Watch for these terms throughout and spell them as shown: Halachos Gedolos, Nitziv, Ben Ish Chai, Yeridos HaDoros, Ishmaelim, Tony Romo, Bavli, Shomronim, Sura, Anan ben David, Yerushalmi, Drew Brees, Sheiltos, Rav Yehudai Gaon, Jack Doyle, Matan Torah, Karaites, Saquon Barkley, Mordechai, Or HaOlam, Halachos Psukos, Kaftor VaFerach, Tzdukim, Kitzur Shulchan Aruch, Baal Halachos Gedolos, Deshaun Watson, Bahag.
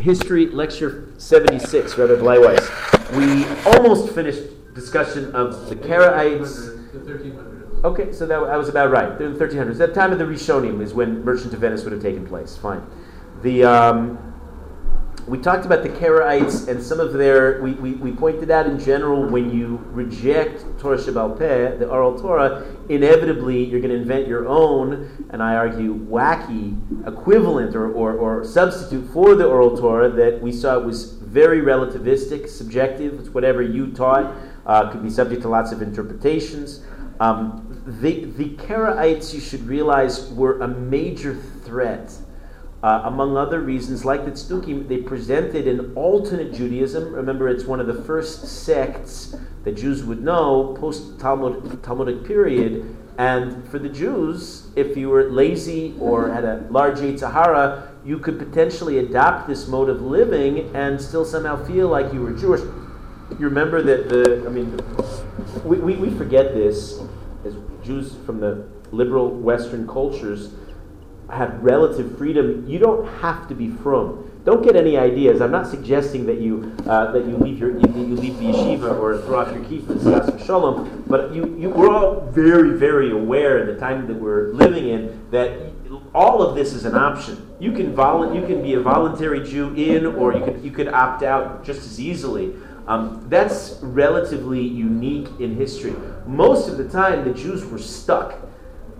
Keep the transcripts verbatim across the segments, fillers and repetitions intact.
History Lecture seventy-six, Rabbi Bleiweiss. We almost finished discussion of the Karaites. Okay, so that I was about right. They're in the thirteen hundreds. That time of the Rishonim is when Merchant of Venice would have taken place. Fine. The um, we talked about the Karaites and some of their. We, we, we pointed out in general when you reject Torah Shebaal Peh, the oral Torah, inevitably you're going to invent your own, and I argue wacky equivalent or, or, or substitute for the oral Torah that we saw was very relativistic, subjective. It's whatever you taught uh, could be subject to lots of interpretations. Um, the the Karaites, you should realize, were a major threat. Uh, among other reasons, like the Tzdukim, they presented an alternate Judaism. Remember, it's one of the first sects that Jews would know post-Talmudic Talmudic period. And for the Jews, if you were lazy or had a large Yitzhahara, you could potentially adopt this mode of living and still somehow feel like you were Jewish. You remember that the, I mean, we, we, we forget this as Jews from the liberal Western cultures have relative freedom. You don't have to be from. Don't get any ideas. I'm not suggesting that you uh, that you leave your you, you leave the yeshiva or throw off your kippah, chas v'shalom. But you, you we're all very very aware in the time that we're living in that all of this is an option. You can volu- you can be a voluntary Jew in, or you could you could opt out just as easily. Um, that's relatively unique in history. Most of the time, the Jews were stuck.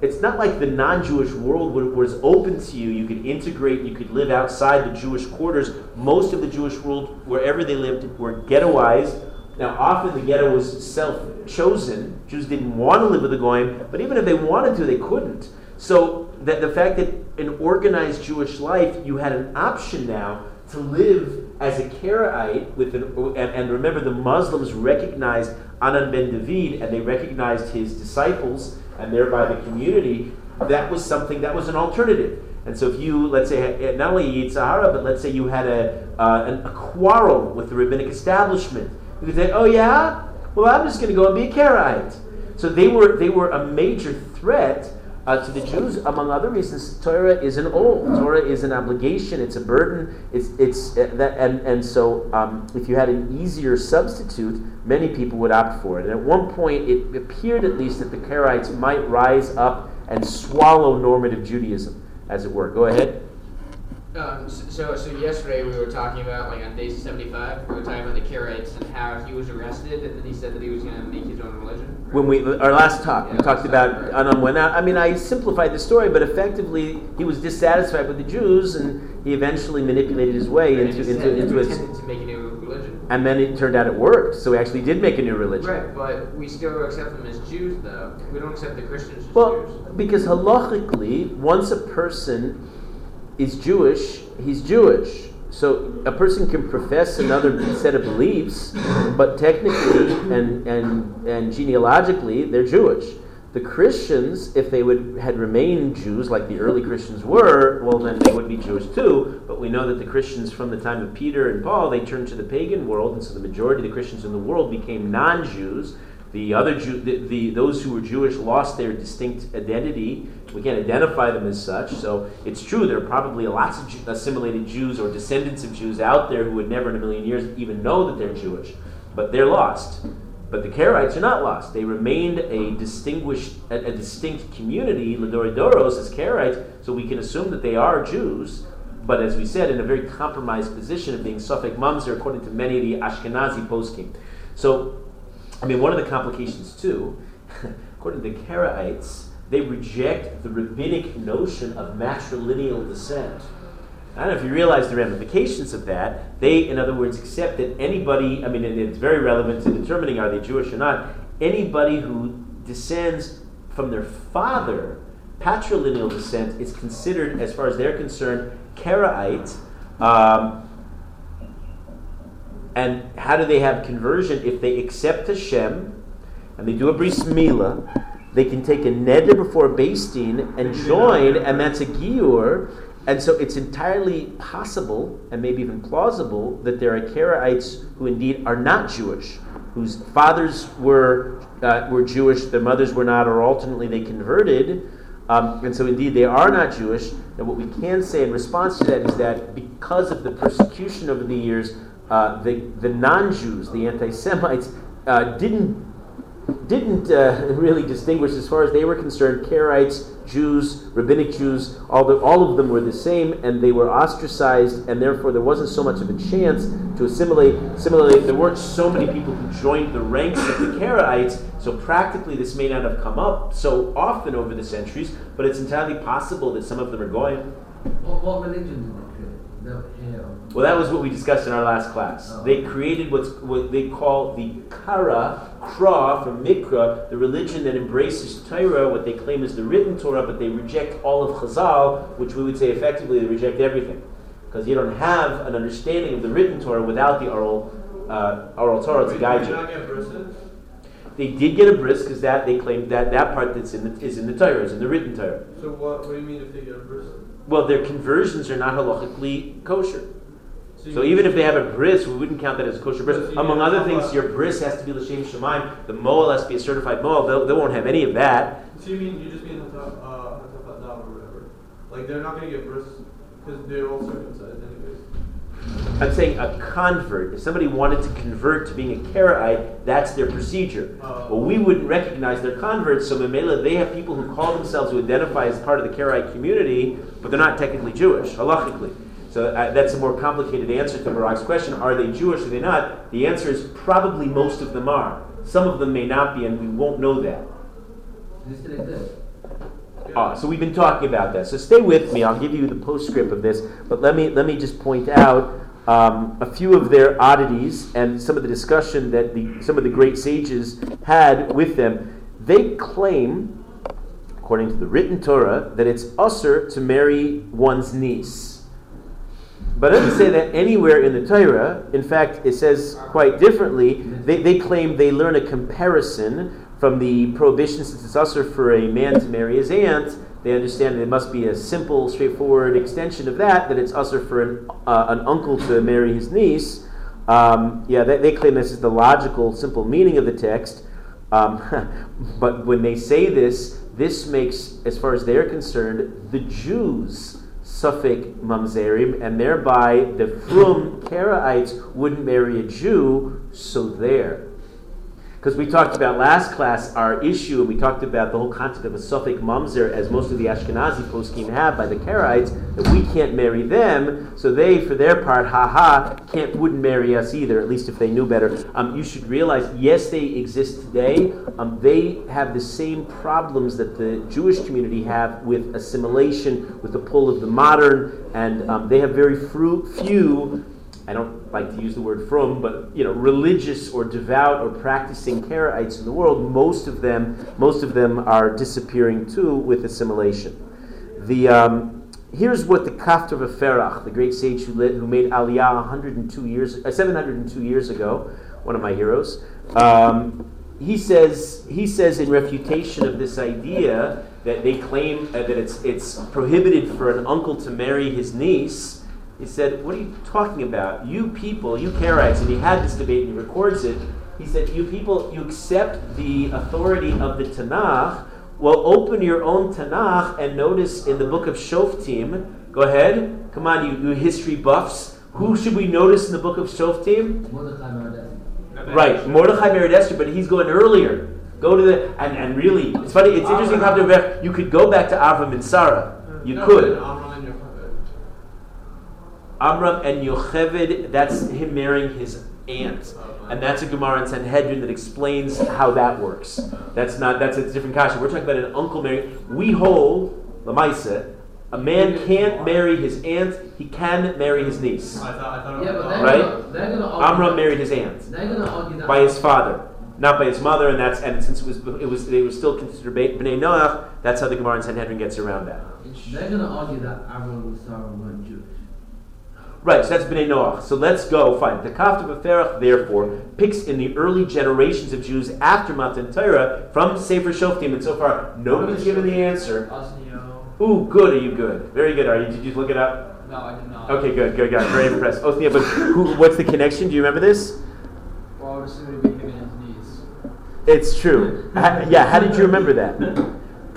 It's not like the non-Jewish world was open to you. You could integrate, you could live outside the Jewish quarters. Most of the Jewish world, wherever they lived, were ghettoized. Now, often the ghetto was self-chosen. Jews didn't want to live with the goyim, but even if they wanted to, they couldn't. So that the fact that in organized Jewish life, you had an option now to live as a Karaite, with an, and, and remember the Muslims recognized Anan ben David, and they recognized his disciples, and thereby the community, that was something, that was an alternative. And so if you, let's say, had not only Yitzhahara, but let's say you had a, uh, an, a quarrel with the rabbinic establishment, you could say, oh yeah? Well, I'm just going to go and be a Karaite. So they were they were a major threat uh, to the Jews, among other reasons. Torah is an old. Torah is an obligation. It's a burden. It's it's uh, that and, and so um, if you had an easier substitute, many people would opt for it. And at one point, it appeared at least that the Karaites might rise up and swallow normative Judaism, as it were. Go ahead. Um, so, so yesterday we were talking about, like, on day seventy-five, we were talking about the Karaites and how he was arrested, and then he said that he was going to make his own religion. Right? When we our last talk, yeah, we talked about Anan went out. I mean, I simplified the story, but effectively he was dissatisfied with the Jews, and he eventually manipulated his way right, into into said, into his. And then it turned out it worked, so we actually did make a new religion. Right, but we still accept them as Jews, though. We don't accept the Christians as well, Jews. Well, because halachically, once a person is Jewish, he's Jewish. So a person can profess another set of beliefs, but technically and, and and genealogically, they're Jewish. The Christians, if they would had remained Jews like the early Christians were, well, then they would be Jewish too. But we know that the Christians from the time of Peter and Paul, they turned to the pagan world, and so the majority of the Christians in the world became non-Jews. The other Jew, the, the those who were Jewish lost their distinct identity. We can't identify them as such. So it's true there are probably lots of Jew, assimilated Jews or descendants of Jews out there who would never in a million years even know that they're Jewish, but they're lost. But the Karaites are not lost. They remained a distinguished, a, a distinct community, Ladoridoros, as Karaites, so we can assume that they are Jews, but as we said, in a very compromised position of being Suffolk Mamzer, according to many of the Ashkenazi poskim. So, I mean, one of the complications, too, according to the Karaites, they reject the rabbinic notion of matrilineal descent. I don't know if you realize the ramifications of that. They, in other words, accept that anybody, I mean, and it's very relevant to determining are they Jewish or not, anybody who descends from their father, patrilineal descent, is considered, as far as they're concerned, Karaite. Um, and how do they have conversion? If they accept Hashem, and they do a bris milah, they can take a neder before a beis din and join, and that's a giur. And so it's entirely possible, and maybe even plausible, that there are Karaites who indeed are not Jewish, whose fathers were uh, were Jewish, their mothers were not, or alternately they converted, Um, and so indeed they are not Jewish. And what we can say in response to that is that because of the persecution over the years, uh, the, the non-Jews, the anti-Semites, uh, didn't didn't uh, really distinguish as far as they were concerned. Karaites, Jews, rabbinic Jews, all, the, all of them were the same, and they were ostracized, and therefore there wasn't so much of a chance to assimilate. Similarly, there weren't so many people who joined the ranks of the Karaites, so practically this may not have come up so often over the centuries, but it's entirely possible that some of them are going. What, what religion did they create? Well, that was what we discussed in our last class. Oh. They created what's, what they call the Kara, Kra from Mikra, the religion that embraces Torah, what they claim is the written Torah, but they reject all of Chazal, which we would say effectively they reject everything. Because you don't have an understanding of the written Torah without the oral, uh, oral Torah to guide you. Did they not get brises? They did get a bris, because that they claimed that that part that's in the, is in the Torah, is in the written Torah. So what, what do you mean if they get a bris? Well, their conversions are not halachically kosher. So, so even if they have a bris, we wouldn't count that as a kosher bris. So Among other things, up. your bris has to be l'shem shemaim. The moel has to be a certified moel. They won't have any of that. So you mean you just mean the top, uh, the top, the top or whatever? Like they're not going to get bris because they're all circumcised anyways. I'm saying a convert. If somebody wanted to convert to being a Karaite, that's their procedure. Uh, well, we wouldn't recognize their converts, so Memela, they have people who call themselves, who identify as part of the Karaite community, but they're not technically Jewish, halachically. So uh, that's a more complicated answer to Barak's question. Are they Jewish? Are they not? The answer is probably most of them are. Some of them may not be, and we won't know that. Ah, so we've been talking about that. So stay with me. I'll give you the postscript of this, but let me let me just point out um, a few of their oddities and some of the discussion that the some of the great sages had with them. They claim, according to the written Torah, that it's usur to marry one's niece. But it doesn't say that anywhere in the Torah. In fact, it says quite differently. They they claim they learn a comparison from the prohibition, since it's usher for a man to marry his aunt. They understand that it must be a simple, straightforward extension of that, that it's usher for an, uh, an uncle to marry his niece. Um, yeah, they, they claim this is the logical, simple meaning of the text. Um, but when they say this, this makes, as far as they're concerned, the Jews Suffolk mamzerim, and thereby the Frum Karaites wouldn't marry a Jew, so there. Because we talked about last class our issue, and we talked about the whole concept of a Suffolk mamzer, as most of the Ashkenazi poskim have by the Karaites, that we can't marry them, so they, for their part, haha, can't wouldn't marry us either. At least if they knew better. Um, you should realize, yes, they exist today. Um, they have the same problems that the Jewish community have with assimilation, with the pull of the modern, and um, they have very fru- few. I don't like to use the word from, but you know, religious or devout or practicing Karaites in the world. Most of them, most of them are disappearing too with assimilation. The um, here's what the Kaftor VaFerach, the great sage who lit, who made Aliyah one hundred two years, uh, seven hundred two years ago, one of my heroes. Um, he says he says in refutation of this idea that they claim uh, that it's it's prohibited for an uncle to marry his niece. He said, what are you talking about? You people, you Karaites, and he had this debate and he records it. He said, you people, you accept the authority of the Tanakh. Well, open your own Tanakh and notice in the book of Shoftim. Go ahead. Come on, you, you history buffs. Who should we notice in the book of Shoftim? Mordechai Meredestra. Right, Mordechai Meredestra, but he's going earlier. Go to the, and, and really, it's funny, it's interesting how you could go back to Avram and Sarah. You no, could. Amram and Yocheved, that's him marrying his aunt. And that's a Gemara in Sanhedrin that explains how that works. That's not, that's a different kasha. We're talking about an uncle marrying. We hold, Lamaisa, a man can't marry his aunt, he can marry his niece. I thought, I thought yeah, but they're gonna, right? They're gonna argue Amram married his aunt. They're gonna argue that by his father, not by his mother, and that's, and since it was, it was, they were still considered Bnei Noach, that's how the Gemara in Sanhedrin gets around that. They're gonna argue that Amram and Sarah weren't Jewish. Right, so that's Bnei Noach. So let's go, fine. The Kaftor VaFerach, therefore, picks in the early generations of Jews after Matan Torah from Sefer Shoftim, and so far, nobody's given the answer. Othniel. Ooh, good, are you good? Very good, are you? Did you look it up? No, I did not. Okay, good, good, good. Very impressed. Othniel, but who, what's the connection? Do you remember this? Well, obviously, we'd be giving his niece. It's true. I, yeah, how did you remember that?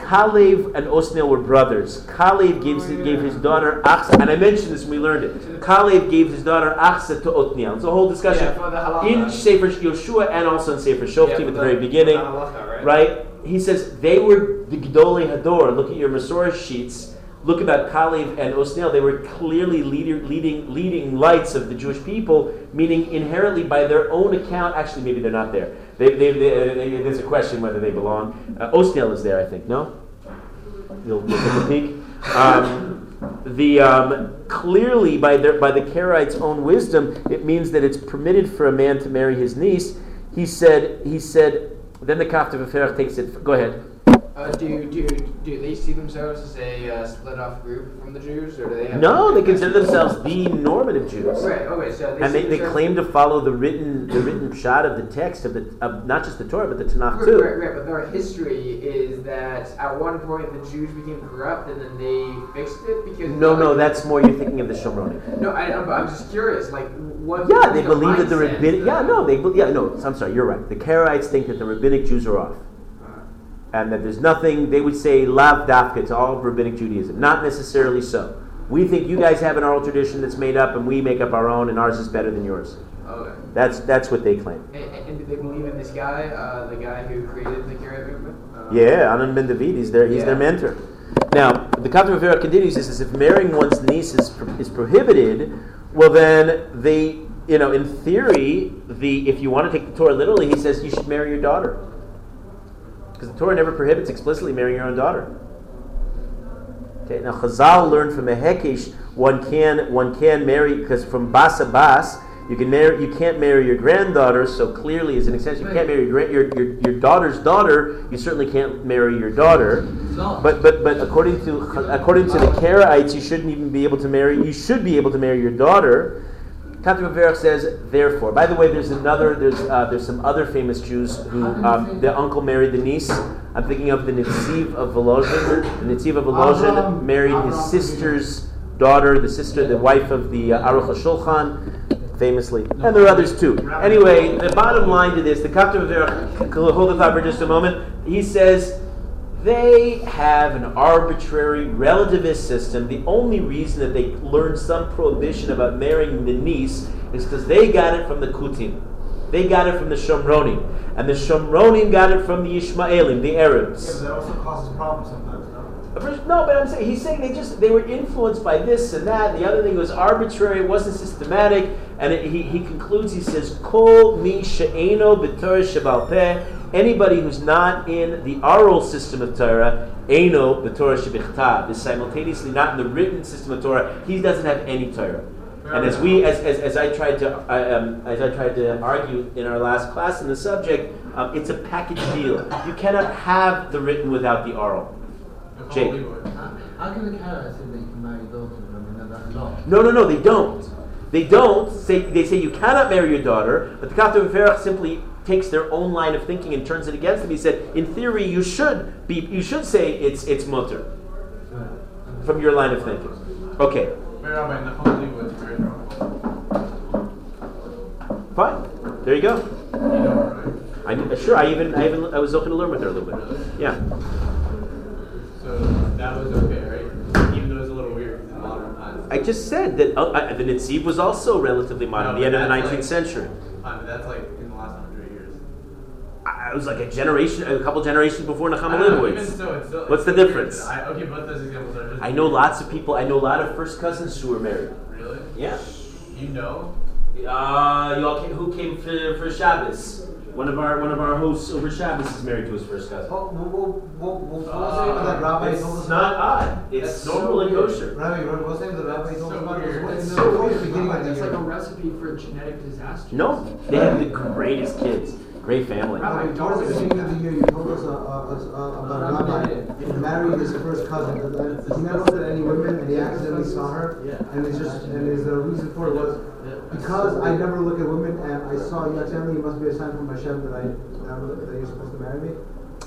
Kalev and Othniel were brothers. Kalev gives, oh, yeah. gave his daughter Achsa, and I mentioned this when we learned it. Kalev gave his daughter Achsa to Othniel. It's a whole discussion yeah, in Sefer Yeshua and also in Sefer Shoftim yeah, at the very beginning. The halacha, right? right? He says they were the Gedolei Hador. Look at your Masorah sheets. Look about Kalev and Othniel. They were clearly leader, leading, leading lights of the Jewish people, meaning inherently by their own account. Actually, maybe they're not there. They, they, they, they, there's a question whether they belong. Uh, Othniel is there, I think. No? You'll look at the peak. Um, the, um, clearly, by, their, by the Karaites' own wisdom, it means that it's permitted for a man to marry his niece. He said, he said then the Kaftor VaFerach takes it. Go ahead. Uh, do, do do they see themselves as a uh, split-off group from the Jews, or do they? Have no, they consider themselves the normative Jews. Right. Okay. So they and they, they claim to follow the written the written shot of the text of the of not just the Torah but the Tanakh too. Right, right. But their history is that at one point the Jews became corrupt and then they fixed it because. No, no, like, that's more you're thinking of the Shomronim. No, I, I'm, I'm just curious, like what. Yeah, they the believe that the rabbinic. Yeah, no, they yeah no. I'm sorry, you're right. The Karaites think that the rabbinic Jews are off. And that there's nothing, they would say, Lav dafka, it's all rabbinic Judaism. Not necessarily so. We think you guys have an oral tradition that's made up, and we make up our own, and ours is better than yours. Okay. That's that's what they claim. And, and do they believe in this guy, uh, the guy who created the Karaite movement? Uh, yeah, Anan ben David, he's their, he's yeah. their mentor. Now, the Kaftor VaFerach continues, he says, if marrying one's niece is, pro- is prohibited, well then, they, you know, in theory, the if you want to take the Torah literally, he says you should marry your daughter. Because the Torah never prohibits explicitly marrying your own daughter. Okay, now Chazal learned from a Hekesh one can one can marry because from Basa Bas you can marry you can't marry your granddaughter. So clearly, as an exception, you can't marry your your your, your daughter's daughter. You certainly can't marry your daughter. But but but according to according to the Karaites, you shouldn't even be able to marry. You should be able to marry your daughter. Kaftor VaFerach says, therefore. By the way, there's another. There's uh, there's some other famous Jews who um, the uncle married the niece. I'm thinking of the Nitziv of Volozhin. The Nitziv of Volozhin married his sister's daughter, the sister, the wife of the uh, Aruch HaShulchan, famously. And there are others too. Anyway, the bottom line to this, the Kaftor VaFerach. Hold the thought for just a moment. He says. They have an arbitrary relativist system. The only reason that they learned some prohibition about marrying the niece is because they got it from the Kutim. They got it from the Shomronim. And the Shomronim got it from the Ishmaelim, the Arabs. Yeah, but that also causes problems sometimes, no? No, but I'm saying, he's saying they just, they were influenced by this and that. The other thing was arbitrary, it wasn't systematic. And it, he, he concludes, he says, Kol mi she'eno b'Torah she'ba'al peh. Anybody who's not in the oral system of Torah, Eino b'Torah shebichtav, is simultaneously not in the written system of Torah. He doesn't have any Torah. And as we, as as, as I tried to, I, um, as I tried to argue in our last class on the subject, um, it's a package deal. You cannot have the written without the oral. Jake, how can the Karaites say they can marry daughters? I mean, that's not. No, no, no, they don't. They don't say. They say you cannot marry your daughter. But the Kaftor VaFerach simply takes their own line of thinking and turns it against them. He said, in theory, you should be, you should say it's it's mutter from your line of thinking. Okay. Fine. There you go. I sure. I even I even I was looking to learn with her a little bit. Yeah. So that was okay, right? Even though it was a little weird in modern times. I just said that uh, I, the Netziv was also relatively modern, no, the end of the nineteenth like, century. Um, that's like. I was like a generation, a couple generations before Nachama Leibowitz. So, so, What's the so difference? I, okay, both those examples are just I know lots of people. I know a lot of first cousins who were married. Really? Yeah. You know? Uh, you all came, who came for, for Shabbos? One of our one of our hosts over Shabbos is married to his first cousin. Well, what was the name of that rabbi? It's not odd. It's normal and kosher. Rabbi, what was the name of the rabbi? It's so weird. It's like a recipe for a genetic disaster. No, they have the greatest kids. Great family. Rabbi, towards the beginning of the year, you told us uh, uh, uh, about Rabbi marrying his first cousin. He never looked at any women, and he accidentally saw her. Yeah. And it's just, and his uh, reason for it was because I never look at women, and I saw you accidentally. It must be a sign from Hashem that I that you're supposed to marry me.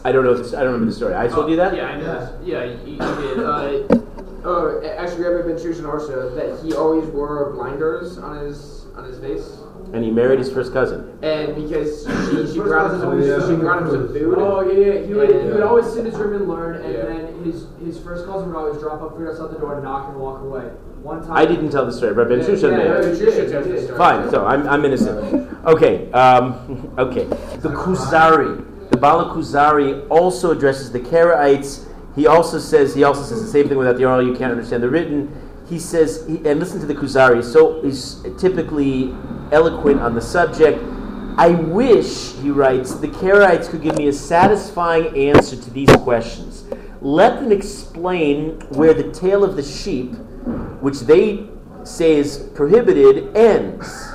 I don't know. If I don't remember the story. I told oh, you that. Yeah, I know. Yeah, yeah you, you did. Uh, Oh, actually, Rabbi Ben Shushan Horsha, that he always wore blinders on his on his face. And he married his first cousin. And because she, she brought him some yeah. she brought him some food. Oh yeah, yeah. he would and, he would yeah. always sit in his room and learn, and yeah. then his his first cousin would always drop up food outside the door and knock and walk away. One time I didn't tell the story, but Ben Shushan yeah, yeah, made yeah, it. Yeah, Fine, so I'm I'm innocent. okay, um, okay. The Kuzari, the Bala Kuzari also addresses the Karaites. He also says he also says the same thing without the oral. You can't understand the written. He says, he, and listen to the Kuzari. So he's typically eloquent on the subject. I wish, he writes, the Karaites could give me a satisfying answer to these questions. Let them explain where the tail of the sheep, which they say is prohibited, ends.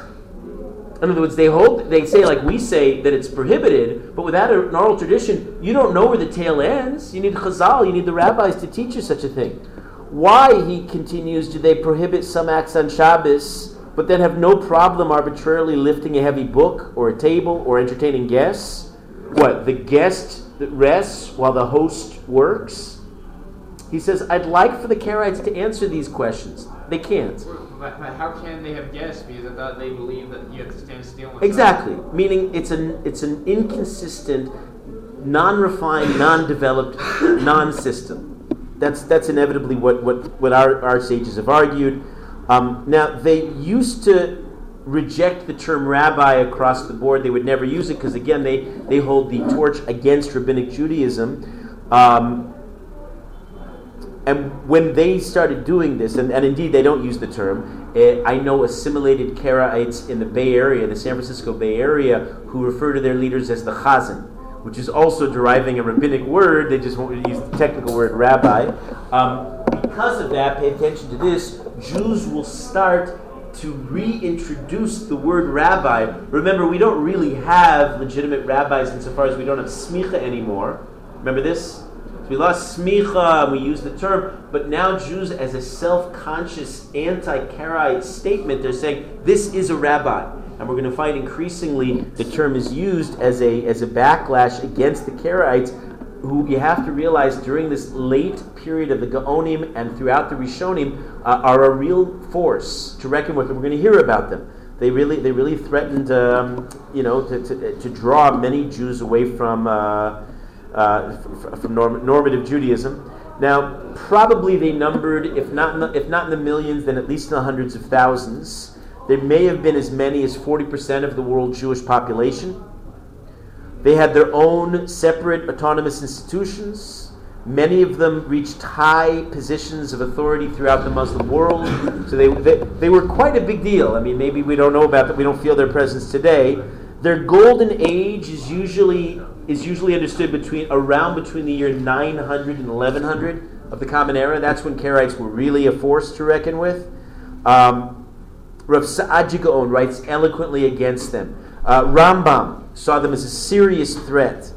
In other words, they hold. They say, like we say, that it's prohibited, but without an oral tradition, you don't know where the tail ends. You need Chazal, you need the rabbis to teach you such a thing. Why, he continues, do they prohibit some acts on Shabbos, but then have no problem arbitrarily lifting a heavy book or a table or entertaining guests? What, the guest rests while the host works? He says, I'd like for the Karaites to answer these questions. They can't. But, but how can they have guests? Because I thought they believe that you have to stand still. With exactly, them. Meaning it's an it's an inconsistent, non-refined, non-developed, non-system. That's that's inevitably what what, what our, our sages have argued. Um, now they used to reject the term rabbi across the board. They would never use it because again they they hold the torch against rabbinic Judaism. Um, And when they started doing this, and, and indeed they don't use the term, eh, I know assimilated Karaites in the Bay Area, the San Francisco Bay Area, who refer to their leaders as the chazan, which is also deriving a rabbinic word. They just won't use the technical word rabbi. Um, because of that, pay attention to this, Jews will start to reintroduce the word rabbi. Remember, we don't really have legitimate rabbis insofar as we don't have smicha anymore. Remember this? We lost smicha, and we use the term, but now Jews, as a self-conscious anti-Karaite statement, they're saying, this is a rabbi. And we're going to find increasingly the term is used as a as a backlash against the Karaites, who you have to realize during this late period of the Geonim and throughout the Rishonim uh, are a real force to reckon with, and we're going to hear about them. They really they really threatened um, you know, to, to, to draw many Jews away from... Uh, Uh, from norm- normative Judaism. Now, probably they numbered, if not in the, if not in the millions, then at least in the hundreds of thousands. There may have been as many as forty percent of the world Jewish population. They had their own separate autonomous institutions. Many of them reached high positions of authority throughout the Muslim world. So they they, they were quite a big deal. I mean, maybe we don't know about that. We don't feel their presence today. Their golden age is usually... is usually understood between around between the year nine hundred and eleven hundred of the Common Era. That's when Karaites were really a force to reckon with. Um, Rav Achai Gaon writes eloquently against them. Uh, Rambam saw them as a serious threat.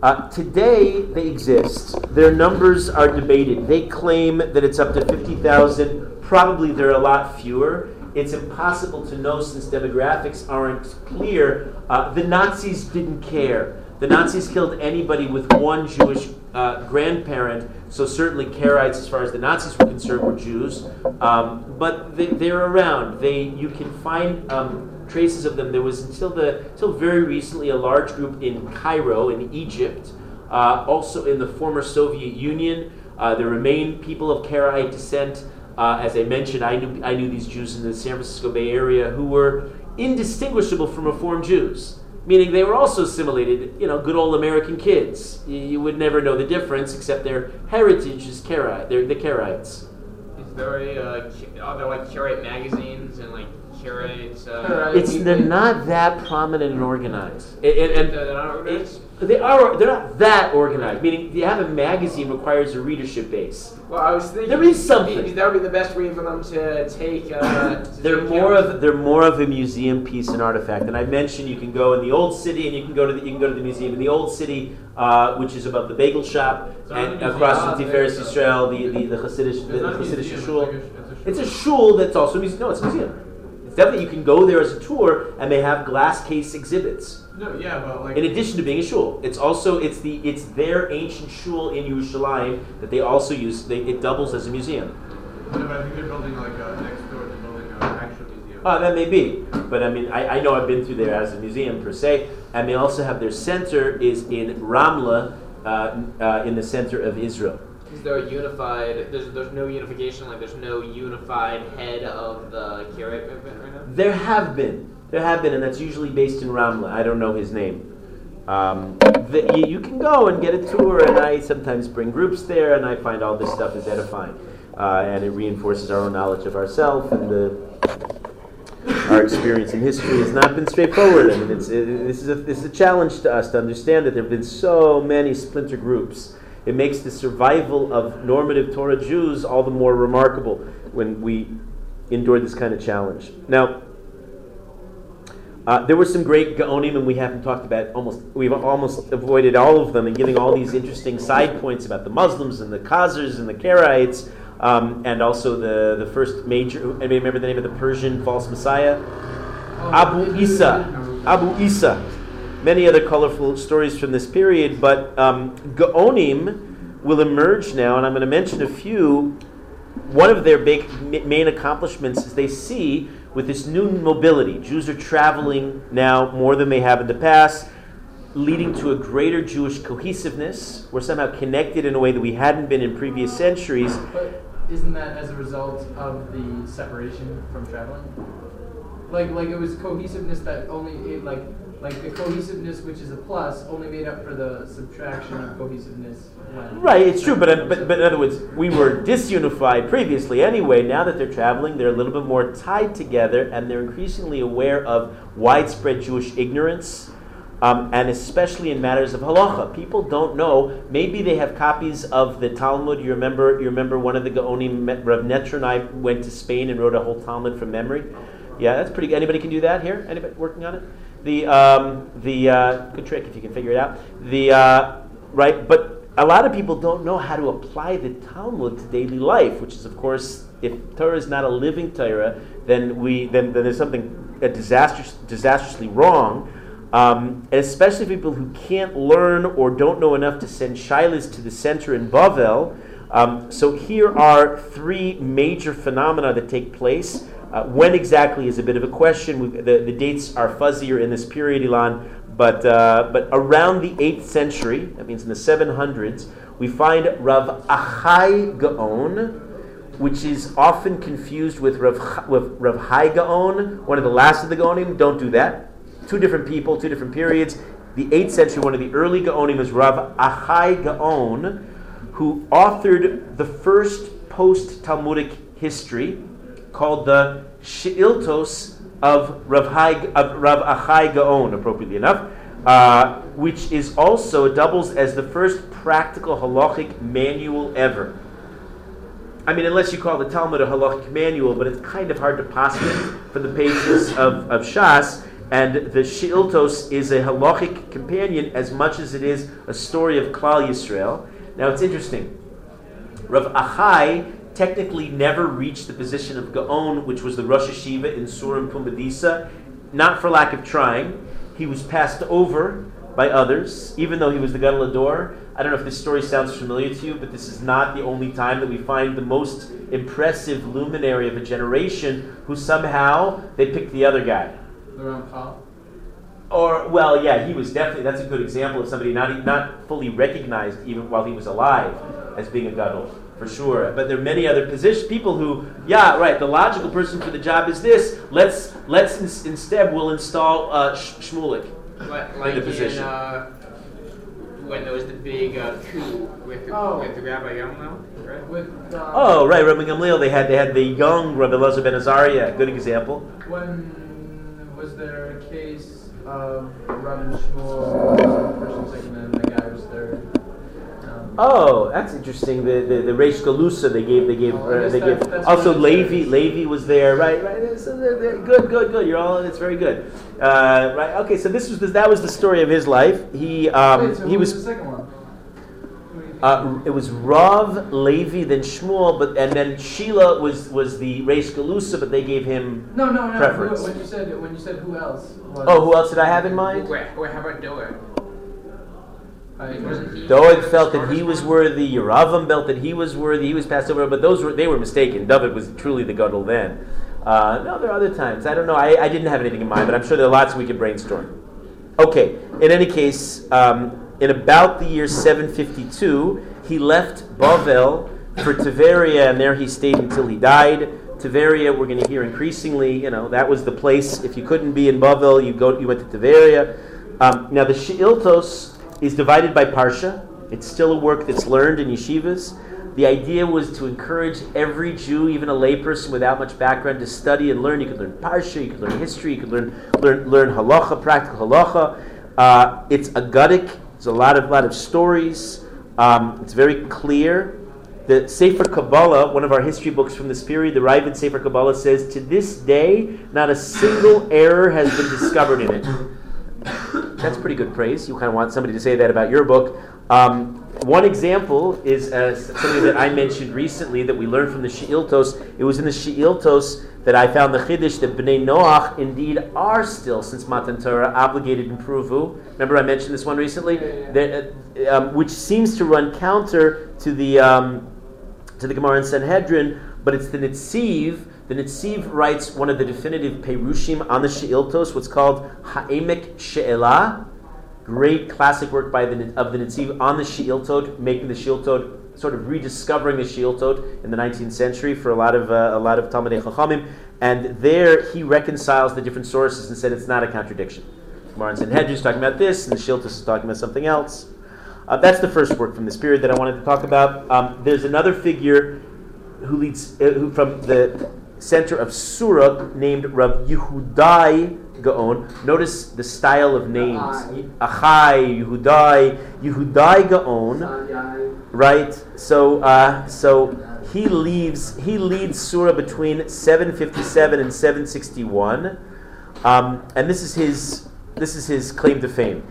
Uh, today, they exist. Their numbers are debated. They claim that it's up to fifty thousand. Probably there are a lot fewer. It's impossible to know since demographics aren't clear. Uh, the Nazis didn't care. The Nazis killed anybody with one Jewish uh, grandparent, so certainly Karaites, as far as the Nazis were concerned, were Jews. Um, but they, they're around. They you can find um, traces of them. There was until the until very recently a large group in Cairo, in Egypt, uh, also in the former Soviet Union. Uh, there remain people of Karaite descent. Uh, as I mentioned, I knew I knew these Jews in the San Francisco Bay Area who were indistinguishable from Reform Jews, meaning they were also assimilated, you know, good old American kids. You, you would never know the difference, except their heritage is Karaite. They're the Karaites. Is there a, uh, are there like Karaite magazines and like Karaites? Uh, it's they're not that prominent and organized. It, it, and, they're not organized? It, they are. They're not that organized. Meaning, to have a magazine requires a readership base. Well, I was thinking there is something. That would be the best way for them to take. Uh, to they're take more of they're more of a museum piece and artifact. And I mentioned you can go in the old city, and you can go to the, you can go to the museum in the old city, uh, which is above the bagel shop, so and across from Tiveria, Israel, the the the Hasidic the, the Hasidic shul. It's a shul that's also a museum. No, it's a museum. definitely you can go there as a tour, and they have glass case exhibits. No, yeah, but like in addition to being a shul, it's also it's the it's their ancient shul in Yerushalayim that they also use. They, it doubles as a museum. What about, I think they're building like uh, next door to building an actual museum. Oh, that may be, but I mean, I, I know I've been through there as a museum per se, and they also have their center is in Ramla, uh, uh, in the center of Israel. Is there a unified, there's, there's no unification, like there's no unified head of the Kiryat movement right now? There have been. There have been, and that's usually based in Ramla. I don't know his name. Um, the, you, you can go and get a tour, and I sometimes bring groups there, and I find all this stuff is edifying. Uh, and it reinforces our own knowledge of ourselves, and the, our experience in history has not been straightforward. I mean, it's, it, this, is a, this is a challenge to us to understand that there have been so many splinter groups. It makes the survival of normative Torah Jews all the more remarkable when we endure this kind of challenge. Now, uh, there were some great Geonim, and we haven't talked about almost. We've almost avoided all of them, and giving all these interesting side points about the Muslims and the Khazars and the Karaites, um, and also the, the first major. Anybody remember the name of the Persian false messiah? Oh, Abu Isa. Abu Isa. Many other colorful stories from this period, but um, Geonim will emerge now, and I'm going to mention a few. One of their big main accomplishments is they see, with this new mobility, Jews are traveling now more than they have in the past, leading to a greater Jewish cohesiveness. We're somehow connected in a way that we hadn't been in previous centuries. But isn't that as a result of the separation from traveling? Like, like it was cohesiveness that only, it, like... Like the cohesiveness, which is a plus, only made up for the subtraction of cohesiveness. Right, it's true, but, but but in other words, we were disunified previously anyway. Now that they're traveling, they're a little bit more tied together, and they're increasingly aware of widespread Jewish ignorance, um, and especially in matters of halacha. People don't know. Maybe they have copies of the Talmud. You remember? You remember one of the Gaonim, Rav Netzer, and I went to Spain and wrote a whole Talmud from memory. Yeah, that's pretty good. Anybody can do that here? Anybody working on it? The um, the uh, good trick if you can figure it out. The uh, right, but a lot of people don't know how to apply the Talmud to daily life, which is, of course, if Torah is not a living Torah, then we then, then there's something uh, disastrous, disastrously wrong. Um, especially people who can't learn or don't know enough to send shilas to the center in Bavel. Um, so here are three major phenomena that take place. Uh, when exactly is a bit of a question. We, the, the dates are fuzzier in this period, Ilan, but uh, but around the eighth century, that means in the seven hundreds, we find Rav Achai Gaon, which is often confused with Rav, with Rav Achai Gaon, one of the last of the Gaonim. Don't do that. Two different people, two different periods. The eighth century, one of the early Gaonim is Rav Achai Gaon, who authored the first post-Talmudic history, called the Sheiltos of Rav, Hai, of Rav Achai Gaon, appropriately enough, uh, which is also doubles as the first practical halachic manual ever. I mean, unless you call the Talmud a halachic manual, but it's kind of hard to posit for the pages of, of Shas, and the Sheiltos is a halachic companion as much as it is a story of Klal Yisrael. Now, it's interesting. Rav Achai technically never reached the position of Gaon, which was the Rosh Hashiva in Sura and Pumbedita, not for lack of trying. He was passed over by others, even though he was the Gadol Hador. I don't know if this story sounds familiar to you, but this is not the only time that we find the most impressive luminary of a generation who somehow they picked the other guy. The Rambam. Or, well, yeah, he was definitely, that's a good example of somebody not not fully recognized even while he was alive as being a Gadol. For sure, but there are many other positions, people who, yeah, right. The logical person for the job is this. Let's let's ins- instead we'll install uh, sh- Shmulik like, like in the position. In, uh, when there was the big uh, coup with the, oh. with the Rabbi Gamliel, right? With, uh, oh, right, Rabbi Gamliel. They had they had the young Rabbi Elazar ben Azariah. Good example. When was there a case of Rabbi Shmuel person taking in the guy was there? Oh, that's interesting. The the, the Reish Galusa they gave they gave uh, they gave. Also Levi Levi was there, right? Right. So they're, they're good, good, good. You're all. It's very good. Uh, right. Okay. So this was the, that was the story of his life. He um Wait, so he was. The second one? Uh, it was Rav, Levi, then Shmuel, but and then Sheila was, was the Reish Galusa, but they gave him no, no, no, preference. No, when you said when you said who else? Was oh, who else did I have in mind? Where, where how about Doeg? I mean, Doeg felt that he was worthy. Yeravam felt that he was worthy. He was passed over, but those were they were mistaken. David was truly the gadol then. Uh, no, there are other times. I don't know. I, I didn't have anything in mind, but I'm sure there are lots we could brainstorm. Okay. In any case. Um, In about the year seven fifty-two, he left Bavel for Tiveria, and there he stayed until he died. Tiveria, we're going to hear increasingly, you know, that was the place. If you couldn't be in Bavel, you go, you went to Tiveria. Um, now, the Sheiltos is divided by Parsha. It's still a work that's learned in yeshivas. The idea was to encourage every Jew, even a layperson without much background, to study and learn. You could learn Parsha, you could learn history, you could learn learn, learn halacha, practical halacha. Uh, it's agadic. There's a lot of lot of stories. Um, it's very clear. The Sefer Kabbalah, one of our history books from this period, the Ravid Sefer Kabbalah says, to this day, not a single error has been discovered in it. That's pretty good praise. You kind of want somebody to say that about your book. Um, one example is uh, something that I mentioned recently that we learned from the Sheiltos. It was in the Sheiltos that I found the Chiddush that Bnei Noach indeed are still, since Matan Torah, obligated in Pruvu. Remember I mentioned this one recently? Yeah, yeah. That, uh, um, which seems to run counter to the um, to the Gemara in Sanhedrin, but it's the Nitziv. The Netziv writes one of the definitive Perushim on the Sheiltos, what's called Ha'emek She'elah. Great classic work by the of the Netziv on the Sheiltot, making the Sheiltot, sort of rediscovering the Sheiltot in the nineteenth century for a lot of uh, a lot of Talmidei Chachamim, and there he reconciles the different sources and said it's not a contradiction. Gemara in Sanhedrin is talking about this, and the Sheiltos is talking about something else. Uh, that's the first work from this period that I wanted to talk about. Um, there's another figure who leads uh, who from the center of Sura named Rav Yehudai Gaon. Notice the style of names. Achai, Yehudai, Yehudai Gaon. Right? So uh, so he leaves he leads Sura between seven fifty-seven and seven sixty-one. Um, and this is his this is his claim to fame.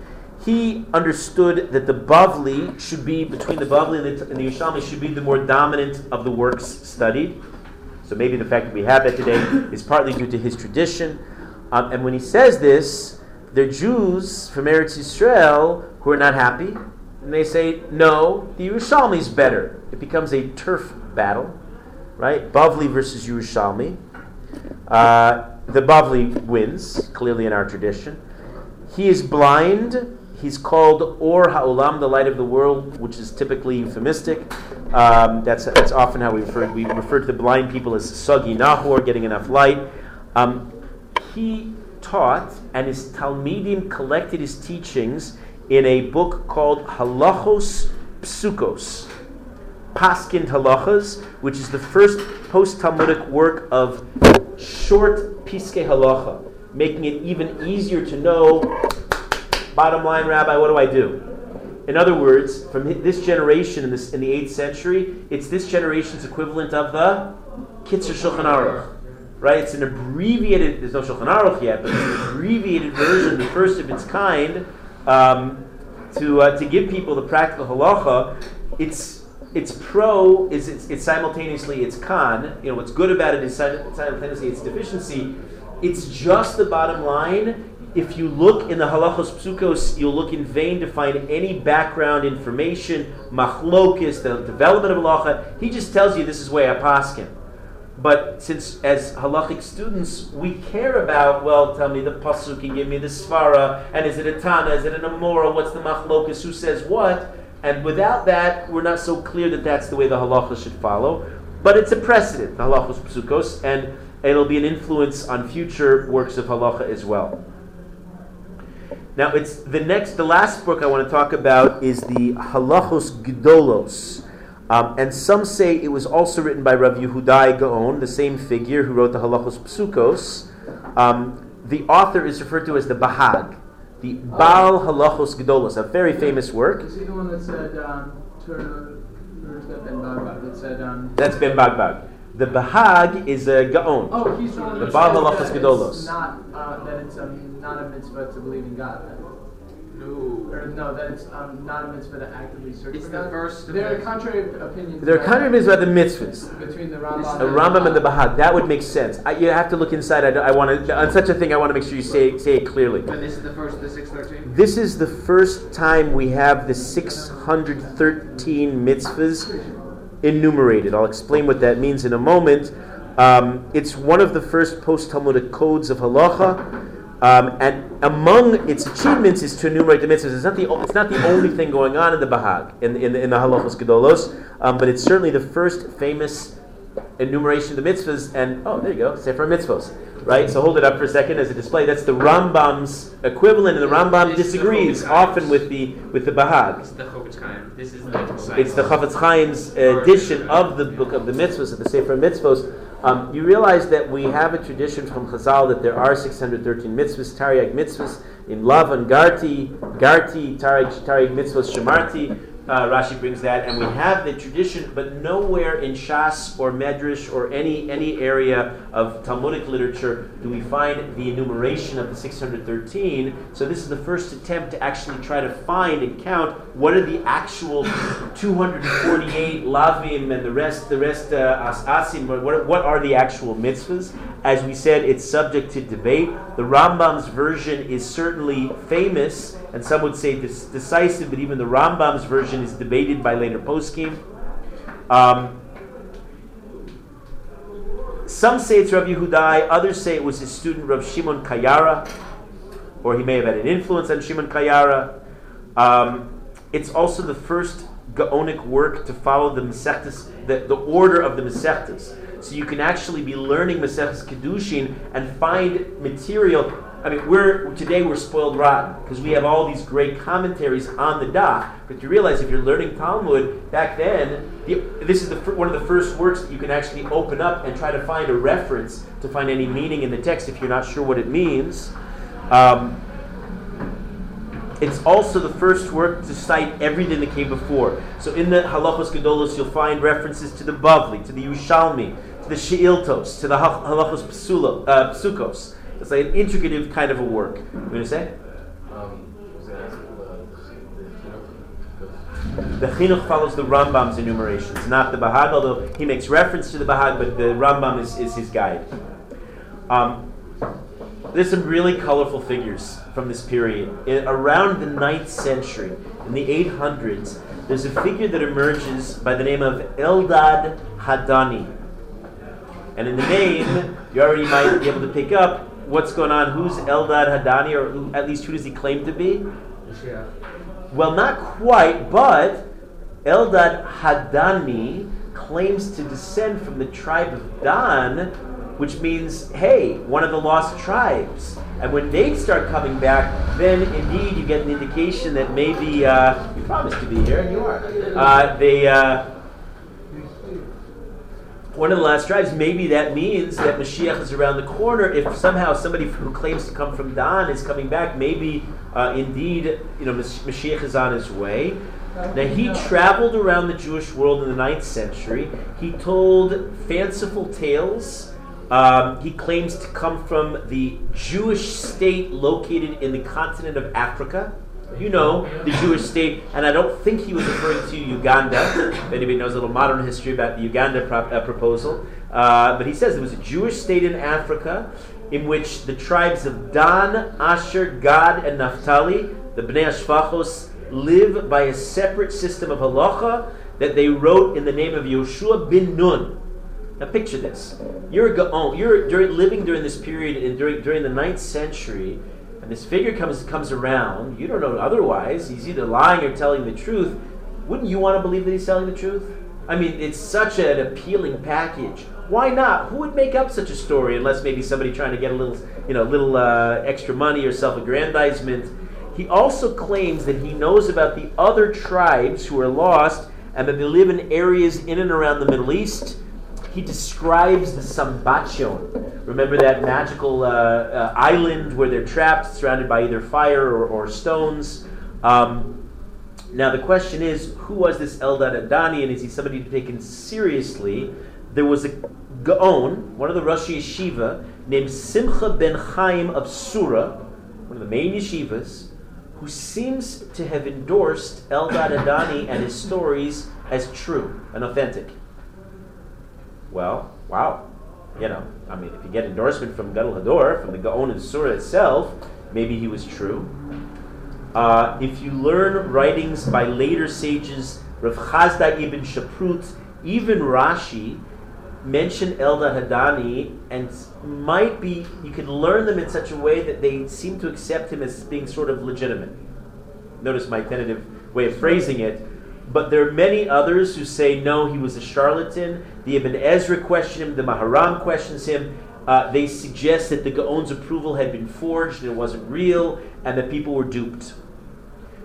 He understood that the Bavli should be between the Bavli and the, and the Yerushalmi should be the more dominant of the works studied. So maybe the fact that we have that today is partly due to his tradition. Um, and when he says this, they're Jews from Eretz Yisrael who are not happy. And they say, no, the Yerushalmi is better. It becomes a turf battle, right? Bavli versus Yerushalmi. Uh, the Bavli wins, clearly in our tradition. He is blind. He's called Or HaOlam, the light of the world, which is typically euphemistic. Um, that's, that's often how we refer, we refer to the blind people as Sagi Nahor, getting enough light. Um, He taught, and his Talmidim collected his teachings in a book called Halachos Psukos, Paskind Halachas, which is the first post-Talmudic work of short Piskei Halacha, making it even easier to know, bottom line, Rabbi, what do I do? In other words, from this generation in, this, in the eighth century, it's this generation's equivalent of the Kitzur Shulchan Aruch. Right, it's an abbreviated. There's no Shulchan Aruch yet, but it's an abbreviated version, the first of its kind, um, to uh, to give people the practical halacha. It's it's pro is it's, it's simultaneously its con. You know what's good about it is simultaneously its deficiency. It's just the bottom line. If you look in the Halachos Psukos, you'll look in vain to find any background information, machlokis, the development of halacha. He just tells you this is way I paskin. But since, as halachic students, we care about, well, tell me the pasuk and give me the svara, and is it a tana, is it an amora, what's the machlokas, who says what? And without that, we're not so clear that that's the way the halacha should follow. But it's a precedent, the halachos psukos, and it'll be an influence on future works of halacha as well. Now, it's the next, the last book I want to talk about is the Halachos Gedolos. Um, and some say it was also written by Rav Yehudai Gaon, the same figure who wrote the Halachos Psukos. Um, the author is referred to as the Bahag, the Baal Halachos Gedolos, a very famous work. Is he the one that said, um, that Ben Bagbag, that said, um, that's Ben Bagbag. The Bahag is a Gaon. Oh, he's the one that said that it's not, uh, that it's um, not a mitzvah to believe in God. Right? No. Or no, that's um, not a mitzvah to actively circumcise. It's the first. There are contrary opinions. There are contrary opinions about the mitzvahs. Between the Rambam, the Rambam and the Bahad. That would make sense. I, you have to look inside. I, I want to on such a thing. I want to make sure you say say it clearly. But this is the first, the six hundred thirteen. This is the first time we have the six hundred thirteen mitzvahs enumerated. I'll explain what that means in a moment. Um, it's one of the first post-Talmudic codes of halacha. Um, and among its achievements is to enumerate the mitzvahs. It's not the, it's not the only thing going on in the Bahag, in, in, in the Halachos Gedolos, um, but it's certainly the first famous enumeration of the mitzvahs. And, oh, there you go, Sefer Mitzvos, right? So hold it up for a second as a display. That's the Rambam's equivalent, and the Rambam disagrees often with the with the Bahag. It's the Chofetz Chaim. This is the It's the Chofetz Chaim's edition of the book of the mitzvahs, of the Sefer Mitzvos. Um, you realize that we have a tradition from Chazal that there are six hundred thirteen mitzvahs, Tariag mitzvahs, in Lav and Garti, Garti, Tariag, Tariag mitzvahs, Shemarti, uh, Rashi brings that, and we have the tradition, but nowhere in Shas or Medrash or any, any area of Talmudic literature do we find the enumeration of the six hundred thirteen, so this is the first attempt to actually try to find and count what are the actual two hundred forty-eight Lavim and the rest, the rest uh, Asim, what, what are the actual mitzvahs? As we said, it's subject to debate. The Rambam's version is certainly famous, and some would say dis- decisive, but even the Rambam's version is debated by later poskim. Um, some say it's Rav Yehudai, others say it was his student Rav Shimon Kayara, or he may have had an influence on Shimon Kayara. Um, it's also the first Gaonic work to follow the Masechtas, the, the order of the Masechtas. So you can actually be learning Masechtas Kedushin and find material. I mean, we're today we're spoiled rotten because we have all these great commentaries on the daf. But you realize if you're learning Talmud back then, the, this is the, one of the first works that you can actually open up and try to find a reference to find any meaning in the text if you're not sure what it means. Um, it's also the first work to cite everything that came before. So in the Halachos Gedolos, you'll find references to the Bavli, to the Yerushalmi, to the Sheiltos, to the Halachos Psukos. It's like an intricative kind of a work. What did you say? Um, was that the, the, the, the Chinuch follows the Rambam's enumerations, not the Bahag, although he makes reference to the Bahag, but the Rambam is, is his guide. Um, there's some really colorful figures from this period. In, around the ninth century, in the eight hundreds, there's a figure that emerges by the name of Eldad Hadani. And in the name, you already might be able to pick up what's going on. Who's Eldad Hadani, or who, at least who does he claim to be? Yeah. Well, not quite, but Eldad Hadani claims to descend from the tribe of Dan, which means, hey, one of the lost tribes. And when they start coming back, then indeed you get an indication that maybe, uh, you promised to be here, and you are. Uh, they... Uh, One of the last tribes, maybe that means that Mashiach is around the corner. If somehow somebody who claims to come from Dan is coming back, maybe uh, indeed you know Mashiach is on his way. Now he traveled around the Jewish world in the ninth century. He told fanciful tales. Um, he claims to come from the Jewish state located in the continent of Africa. You know, the Jewish state, and I don't think he was referring to Uganda. If anybody knows a little modern history about the Uganda prop, uh, proposal. Uh, but he says there was a Jewish state in Africa in which the tribes of Dan, Asher, Gad, and Naphtali, the Bnei Ashfachos, live by a separate system of halacha that they wrote in the name of Yoshua bin Nun. Now picture this. You're a Gaon. You're during, living during this period, and during, during the ninth century, and this figure comes comes around. You don't know otherwise. He's either lying or telling the truth. Wouldn't you want to believe that he's telling the truth? I mean, it's such an appealing package. Why not? Who would make up such a story unless maybe somebody trying to get a little, you know, little uh, extra money or self-aggrandizement? He also claims that he knows about the other tribes who are lost and that they live in areas in and around the Middle East. He describes the Sambatyon. Remember that magical uh, uh, island where they're trapped, surrounded by either fire or, or stones. Um, now the question is, who was this Eldad Hadani, and is he somebody to be taken seriously? There was a Gaon, one of the Rosh Yeshiva, named Simcha ben Chaim of Sura, one of the main yeshivas, who seems to have endorsed Eldad Hadani and his stories as true and authentic. Well, wow. You know, I mean, if you get endorsement from Gadol Hador, from the Gaon and Sura itself, maybe he was true. Uh, if you learn writings by later sages, Rav Chazda ibn Shaprut, even Rashi, mention Eldad Hadani, and might be, you can learn them in such a way that they seem to accept him as being sort of legitimate. Notice my tentative way of phrasing it. But there are many others who say, no, he was a charlatan. The Ibn Ezra questioned him. The Maharam questions him. Uh, they suggest that the Gaon's approval had been forged and it wasn't real, and that people were duped.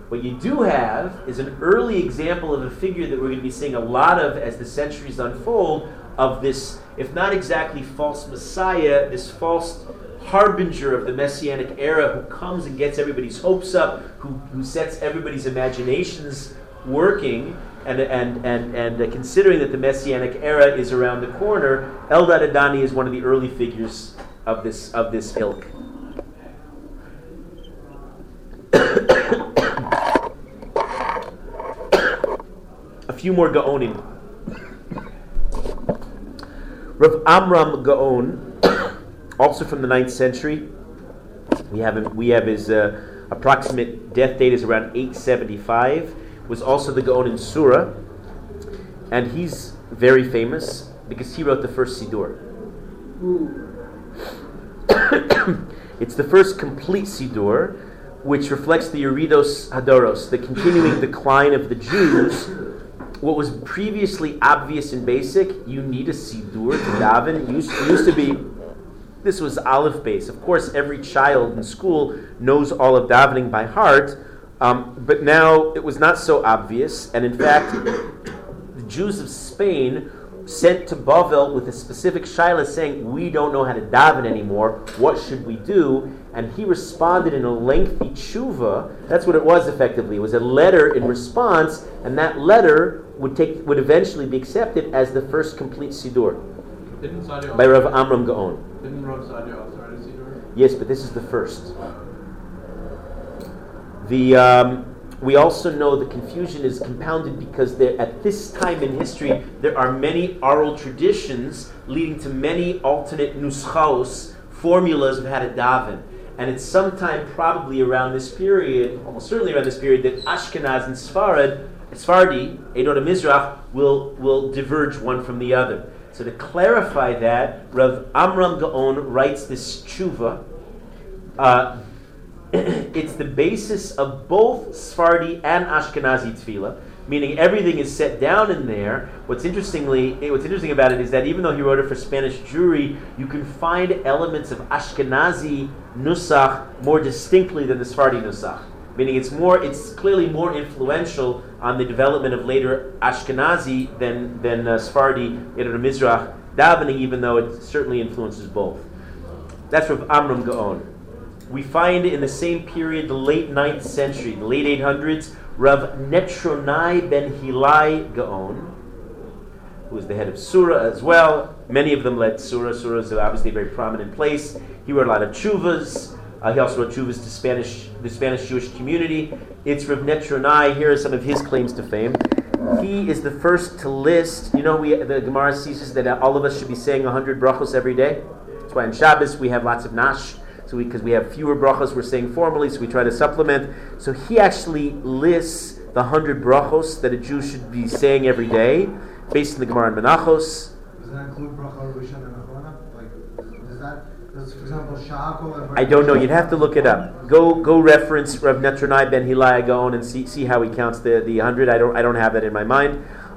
What you do have is an early example of a figure that we're going to be seeing a lot of as the centuries unfold, of this, if not exactly false messiah, this false harbinger of the Messianic era who comes and gets everybody's hopes up, who, who sets everybody's imaginations working, and and and and uh, considering that the Messianic era is around the corner, Eldad Hadani is one of the early figures of this of this ilk. A few more Gaonim. Rav Amram Gaon, also from the ninth century, we have we have his uh, approximate death date is around eight seventy-five. Was also the Gaon in Sura, and he's very famous because he wrote the first Sidur. It's the first complete Sidur, which reflects the Yeridos Hadoros, the continuing decline of the Jews. What was previously obvious and basic, you need a Sidur to daven. It used, it used to be, this was Aleph based. Of course, every child in school knows all of davening by heart. Um, but now it was not so obvious, and in fact, the Jews of Spain sent to Bavel with a specific shaila saying, we don't know how to daven anymore, what should we do? And he responded in a lengthy tshuva. That's what it was effectively. It was a letter in response, and that letter would take would eventually be accepted as the first complete Sidur by Rav Amram Gaon. Didn't Rav Sadia also write a Sidur? Yes, but this is the first. The, um, we also know the confusion is compounded because at this time in history, there are many oral traditions leading to many alternate nuschaos, formulas of how to daven. And it's sometime probably around this period, almost certainly around this period, that Ashkenaz and Sfarad, Sfardi, Edom and Mizrach, will, will diverge one from the other. So to clarify that, Rav Amram Gaon writes this tshuva. Uh, It's the basis of both Sephardi and Ashkenazi tefillah, meaning everything is set down in there. What's interestingly, what's interesting about it is that even though he wrote it for Spanish Jewry, you can find elements of Ashkenazi nusach more distinctly than the Sephardi nusach, meaning it's more, it's clearly more influential on the development of later Ashkenazi than than uh, Sephardi Yidden Mizrach davening, even though it certainly influences both. That's Rav Amram Gaon. We find in the same period, the late ninth century, the late eight hundreds, Rav Netronai ben Hilai Gaon, who was the head of Sura as well. Many of them led Sura. Sura is obviously a very prominent place. He wrote a lot of tshuvas. Uh, he also wrote tshuvas to Spanish, the Spanish Jewish community. It's Rav Netronai. Here are some of his claims to fame. He is the first to list, you know, we, the Gemara says that all of us should be saying one hundred brachos every day. That's why on Shabbos we have lots of nash. So because we, we have fewer brachos we're saying formally, so we try to supplement. So he actually lists the hundred brachos that a Jew should be saying every day, based on the Gemara and Menachos. Does that include bracha Rishon and Achronim? Like, does that, does, for example, Sha'ako and... I don't know. You'd have to look it up. Go go reference Rav Netronai ben Hilai Gaon and see see how he counts the the hundred. I don't I don't have that in my mind.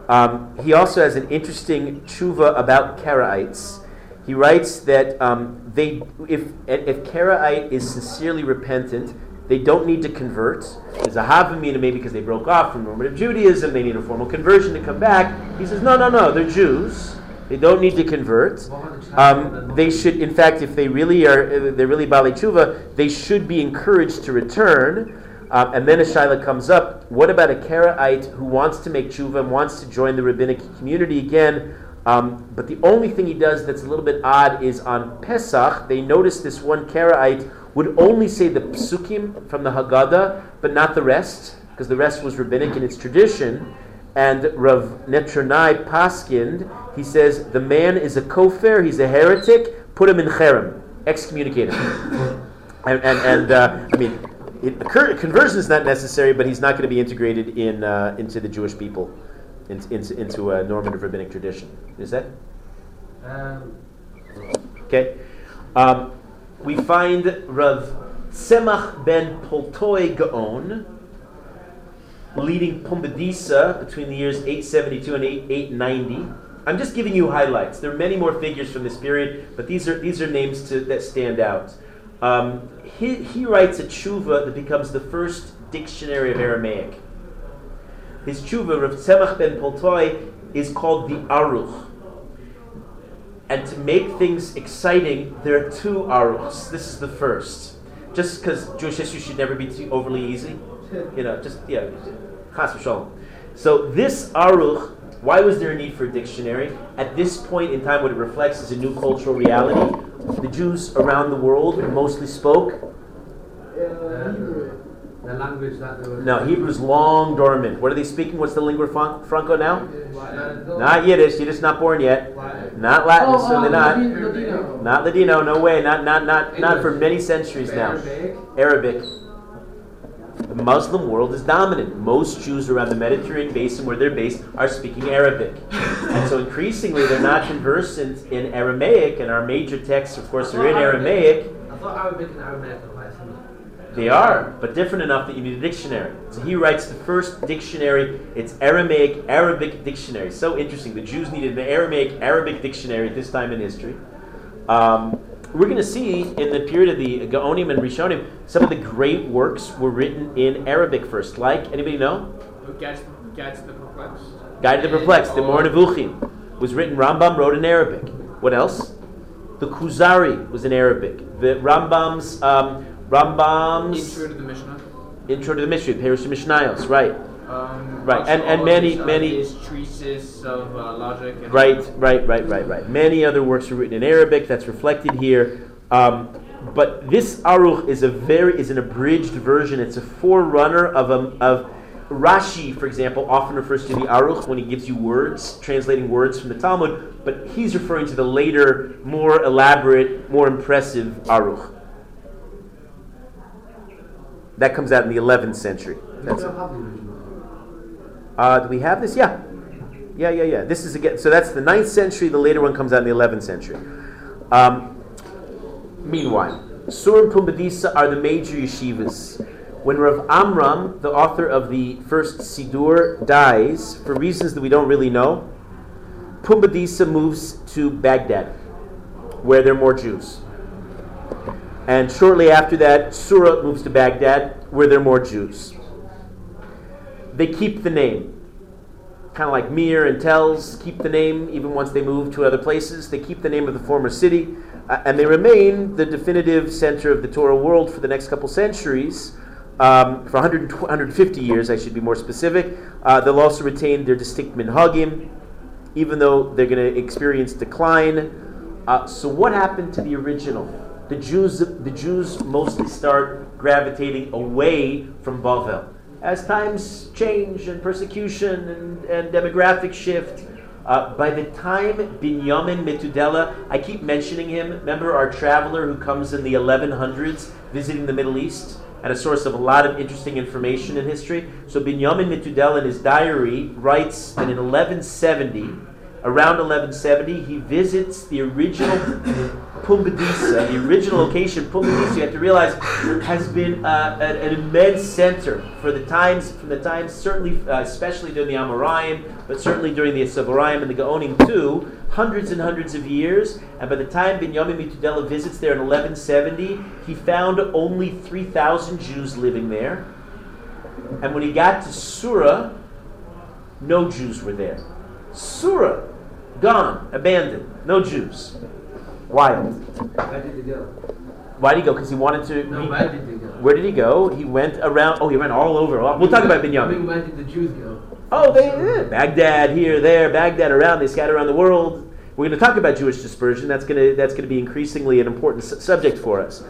Um, he also has an interesting tshuva about Karaites. He writes that um, they, if if Karaite is sincerely repentant, they don't need to convert. There's a Havamina, maybe because they broke off from normative Judaism, they need a formal conversion to come back. He says, no, no, no, they're Jews. They don't need to convert. Um, they should, in fact, if they really are, they're really Bali Tshuva, they should be encouraged to return. Uh, and then a shaila comes up. What about a Karaite who wants to make Tshuva and wants to join the rabbinic community again? Um, but the only thing he does that's a little bit odd is on Pesach, they notice this one Karaite would only say the psukim from the Haggadah, but not the rest, because the rest was rabbinic in its tradition. And Rav Netronai Paskind, he says, the man is a kofar, he's a heretic, put him in cherem, excommunicate him. and and, and uh, I mean, it, conversion is not necessary, but he's not going to be integrated in uh, into the Jewish people, in, in, into a normative rabbinic tradition. Is that? Um. Okay. Um, we find Rav Tzemach ben Poltoi Gaon leading Pumbedita between the years eight seventy-two and eight ninety. I'm just giving you highlights. There are many more figures from this period, but these are these are names to, that stand out. Um, he, he writes a tshuva that becomes the first dictionary of Aramaic. His tshuva, Rav Tzemach ben Poltoi, is called the Aruch. And to make things exciting, there are two Aruchs. This is the first. Just because Jewish history should never be too overly easy. You know, just, yeah, chas v'shalom. So this Aruch, why was there a need for a dictionary? At this point in time, what it reflects is a new cultural reality. The Jews around the world mostly spoke Hebrew. The language that they were No, Hebrew's long dormant. What are they speaking? What's the lingua franco now? Yiddish. Not Yiddish. Yiddish not born yet. Latin. Not Latin, oh, certainly uh, not. Ladino. Not Ladino, no way. Not not not English. Not for many centuries now. Arabic. Arabic. The Muslim world is dominant. Most Jews around the Mediterranean basin where they're based are speaking Arabic. And so increasingly they're not conversant in Aramaic, and our major texts, of course, are in Aramaic. I thought Arabic and Aramaic are They are, but different enough that you need a dictionary. So he writes the first dictionary. It's Aramaic, Arabic dictionary. So interesting. The Jews needed the Aramaic, Arabic dictionary at this time in history. Um, we're going to see in the period of the Geonim and Rishonim, some of the great works were written in Arabic first. Like, anybody know? Guides the Perplexed. Guide the Perplexed, the Mor Nevuchim, was written, Rambam wrote in Arabic. What else? The Kuzari was in Arabic. The Rambam's... Um, Rambam's Intro to the Mishnah. Intro to the Mishnah. Perush Mishnayos, right? Um, right, and and many many is treatises of uh, logic. And right, right, right, right, right. Many other works are written in Arabic. That's reflected here. Um, but this Aruch is a very is an abridged version. It's a forerunner of a, of Rashi, for example, often refers to the Aruch when he gives you words, translating words from the Talmud. But he's referring to the later, more elaborate, more impressive Aruch. That comes out in the eleventh century. That's it. Uh, do we have this? Yeah. Yeah, yeah, yeah. This is again. So that's the ninth century. The later one comes out in the eleventh century. Um, meanwhile, Sura and Pumbedita are the major yeshivas. When Rav Amram, the author of the first Sidur, dies, for reasons that we don't really know, Pumbedita moves to Baghdad, where there are more Jews. And shortly after that, Sura moves to Baghdad, where there are more Jews. They keep the name. Kind of like Mir and Telz keep the name, even once they move to other places. They keep the name of the former city, uh, and they remain the definitive center of the Torah world for the next couple centuries, um, for one hundred fifty years, I should be more specific. Uh, they'll also retain their distinct minhagim, even though they're going to experience decline. Uh, so what happened to the original? The Jews, the Jews mostly start gravitating away from Bavel. As times change and persecution and, and demographic shift, uh, by the time Binyamin Metudela, I keep mentioning him, remember our traveler who comes in the eleven hundreds visiting the Middle East and a source of a lot of interesting information in history. So Binyamin Metudela in his diary writes that in eleven seventy, around eleven seventy, he visits the original Pumbedita, the original location. Pumbedita, you have to realize, has been uh, an, an immense center for the times, from the times, certainly, uh, especially during the Amoraim, but certainly during the Savoraim and the Gaonim too, hundreds and hundreds of years. And by the time Binyamin Metudela visits there in eleven seventy, he found only three thousand Jews living there. And when he got to Sura, no Jews were there. Sura, gone, abandoned, no Jews. Wild. Why did he go? Why did he go? Because he wanted to... No, he, why did he go? Where did he go? He went around... Oh, he went all over. We'll talk about Binyamin. I mean, where did the Jews go? Oh, they eh, Baghdad, here, there, Baghdad, around. They scatter around the world. We're going to talk about Jewish dispersion. That's going to that's going to be increasingly an important su- subject for us.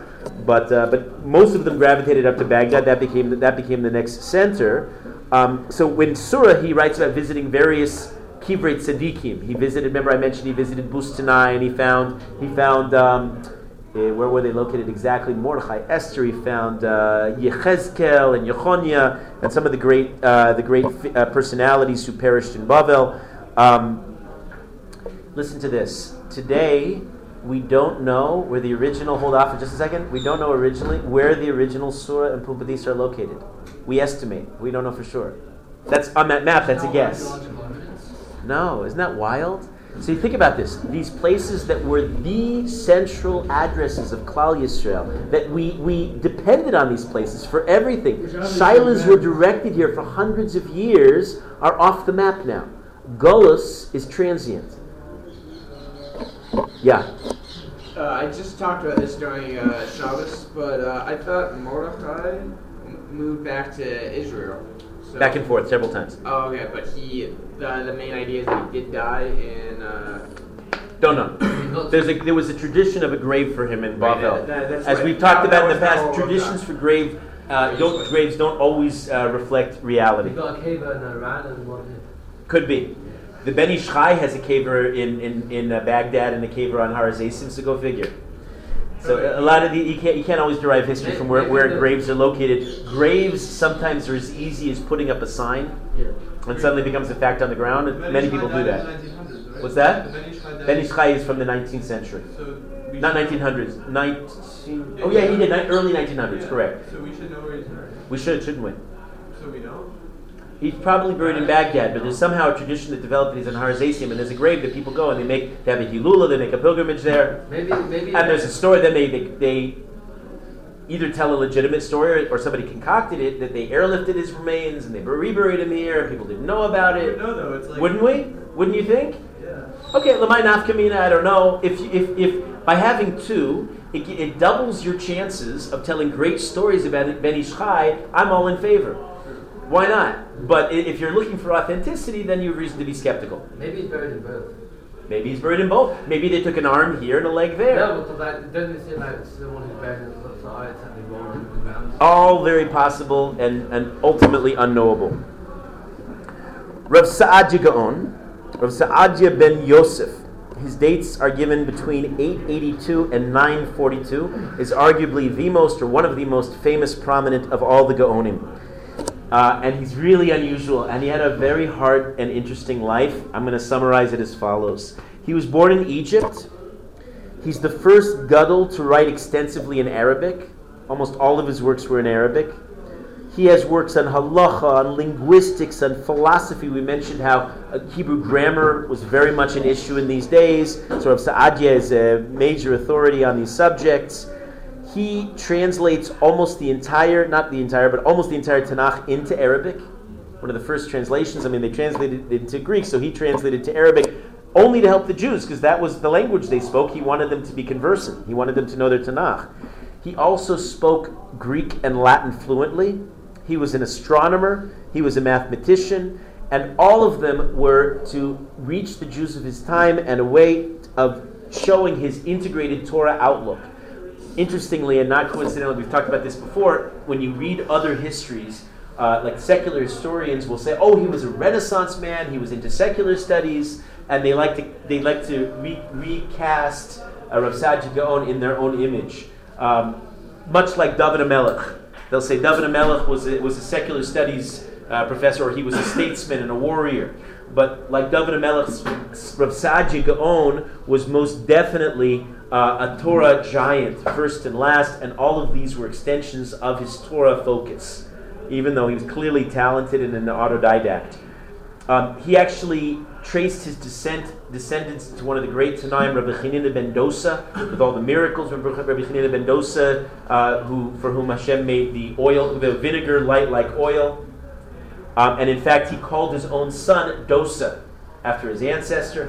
But uh, but most of them gravitated up to Baghdad. That became the, that became the next center. Um, so when Sura, he writes about visiting various Kivrei Tzadikim. He visited. Remember, I mentioned he visited Bustanai, and he found he found. Um, Uh, where were they located exactly? Mordechai, Esther, he found uh, Yechezkel and Yechonia, and some of the great uh, the great uh, personalities who perished in Babel. Um, listen to this. Today, we don't know where the original. Hold off for just a second. We don't know originally where the original Sura and Pumbedita are located. We estimate. We don't know for sure. That's on that map. That's a guess. No, isn't that wild? So you think about this. These places that were the central addresses of Klal Yisrael, that we, we depended on these places for everything. Shilas were directed here for hundreds of years, are off the map now. Golus is transient. Yeah? Uh, I just talked about this during uh, Shabbos, but uh, I thought Mordechai moved back to Israel. So, back and forth several times. Oh, okay, but he, the, the main idea is that he did die in... Uh, Don't know. There's a, there was a tradition of a grave for him in Bavel. Right, that, As right. we've talked that, about that in the past, traditions for grave uh, don't, graves don't always uh, reflect reality. Could be. The Ben Ish Chai has a caver in, in, in uh, Baghdad and a caver on Har Zesim, so go figure. So a lot of the, you can't, you can't always derive history from where, where graves are located. Graves sometimes are as easy as putting up a sign and suddenly becomes a fact on the ground, and many people do that. What's that? Ben Ish Chai is from the nineteenth century. Not nineteen hundreds. nineteen Oh yeah, he did, early nineteen hundreds, correct. So we should know where he's buried. We should, shouldn't we? So we don't? He's probably buried in Baghdad, but there's somehow a tradition that developed that he's in Har Zesim, and there's a grave that people go and they make, they have a Hilula, they make a pilgrimage there. Maybe, maybe. And there's a story that they, they, they either tell a legitimate story or, or somebody concocted it, that they airlifted his remains and they reburied him here and people didn't know about it. No, no, it's like... Wouldn't we? Wouldn't you think? Yeah. Okay, Lamai Nafkamina, I don't know. If, if, if by having two, it, it doubles your chances of telling great stories about Ben Ish Chai, I'm all in favor. Why not? But if you're looking for authenticity, then you have reason to be skeptical. Maybe he's buried in both. Maybe he's buried in both. Maybe they took an arm here and a leg there. No, because that doesn't seem like the one who's buried in the eye is something wrong with the ground. All very possible and, and ultimately unknowable. Rav Sa'adja Gaon, Rav Sa'adja ben Yosef, his dates are given between eight eighty-two and nine forty-two, is arguably the most or one of the most famous prominent of all the Gaonim. Uh, and he's really unusual, and he had a very hard and interesting life. I'm going to summarize it as follows. He was born in Egypt. He's the first gadol to write extensively in Arabic. Almost all of his works were in Arabic. He has works on halacha, on linguistics, on philosophy. We mentioned how Hebrew grammar was very much an issue in these days. So Rav Sa'adja is a major authority on these subjects. He translates almost the entire, not the entire, but almost the entire Tanakh into Arabic. One of the first translations, I mean, they translated it into Greek, so he translated to Arabic only to help the Jews, because that was the language they spoke. He wanted them to be conversant. He wanted them to know their Tanakh. He also spoke Greek and Latin fluently. He was an astronomer. He was a mathematician. And all of them were to reach the Jews of his time and a way of showing his integrated Torah outlook. Interestingly, and not coincidentally, we've talked about this before, when you read other histories, uh, like secular historians will say, oh, he was a Renaissance man, he was into secular studies, and they like to they like to re- recast uh, Rav Sa'adja Gaon in their own image. Um, much like David HaMelech. They'll say David HaMelech was a, was a secular studies uh, professor, or he was a statesman and a warrior. But like David HaMelech, Rav Sa'adja Gaon was most definitely Uh, a Torah giant, first and last, and all of these were extensions of his Torah focus, even though he was clearly talented and an autodidact. Um, he actually traced his descent descendants to one of the great Tanaim, Rabbi Chanina ben Dosa, with all the miracles. Remember Rabbi Chanina ben Dosa, uh, who, for whom Hashem made the oil, the vinegar light like oil. Um, and in fact, he called his own son Dosa, after his ancestor.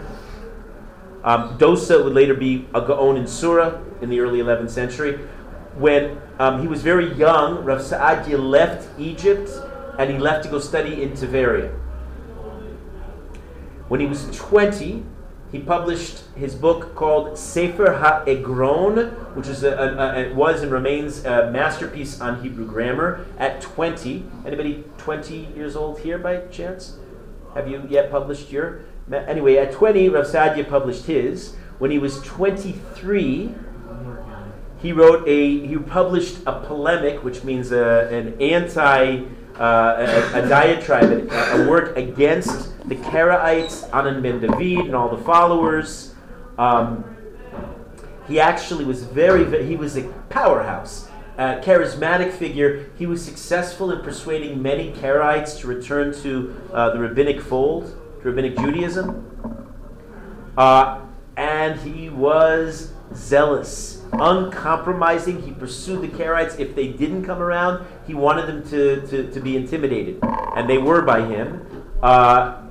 Um, Dosa would later be a Gaon in Sura in the early eleventh century. When um, he was very young, Rav Sa'adja left Egypt and he left to go study in Tiveria. When he was twenty, he published his book called Sefer HaEgron, which is a, a, a, was and remains a masterpiece on Hebrew grammar, at twenty. Anybody twenty years old here by chance? Have you yet published your? Anyway, at twenty, Rav Sadia published his. When he was twenty-three, he wrote a, he published a polemic, which means a, an anti, uh, a, a diatribe, a, a work against the Karaites, Anan ben David, and all the followers. Um, he actually was very, very, he was a powerhouse, a charismatic figure. He was successful in persuading many Karaites to return to uh, the rabbinic fold, to rabbinic Judaism. Uh, and he was zealous, uncompromising. He pursued the Karaites. If they didn't come around, he wanted them to, to, to be intimidated. And they were by him. Uh,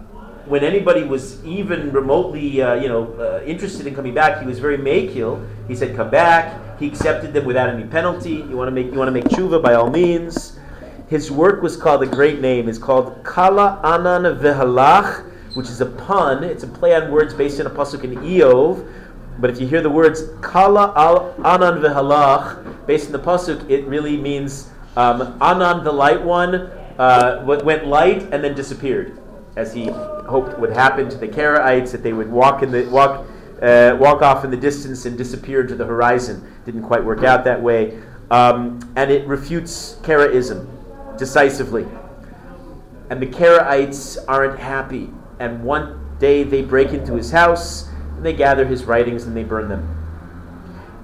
when anybody was even remotely uh, you know, uh, interested in coming back, he was very makil. He said, come back. He accepted them without any penalty. You want to make you want to make tshuva, by all means. His work was called, a great name, it's called Kala Anan Vehalach, which is a pun. It's a play on words based on a pasuk in Eov. But if you hear the words Kala al Anan Vehalach, based on the pasuk, it really means um, Anan, the light one, uh, went light and then disappeared, as he hoped would happen to the Karaites, that they would walk in the walk, uh, walk off in the distance and disappear to the horizon. Didn't quite work out that way, um, and it refutes Karaism decisively. And the Karaites aren't happy. And one day they break into his house, and they gather his writings and they burn them.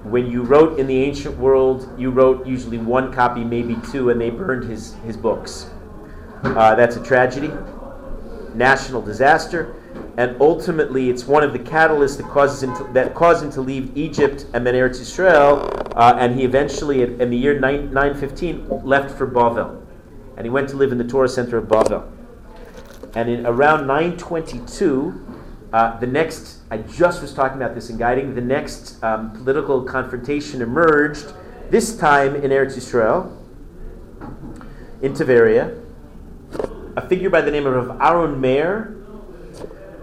When you wrote in the ancient world, you wrote usually one copy, maybe two, and they burned his, his books. Uh, that's a tragedy, national disaster, and ultimately it's one of the catalysts that causes him to, that caused him to leave Egypt and then Eretz Yisrael, uh, and he eventually, in the year nine fifteen, left for Bavel. And he went to live in the Torah center of Bavel. And in around nine twenty-two, uh, the next, I just was talking about this in Guiding, the next um, political confrontation emerged, this time in Eretz Yisrael, in Tiveria. A figure by the name of Rav Aaron Meir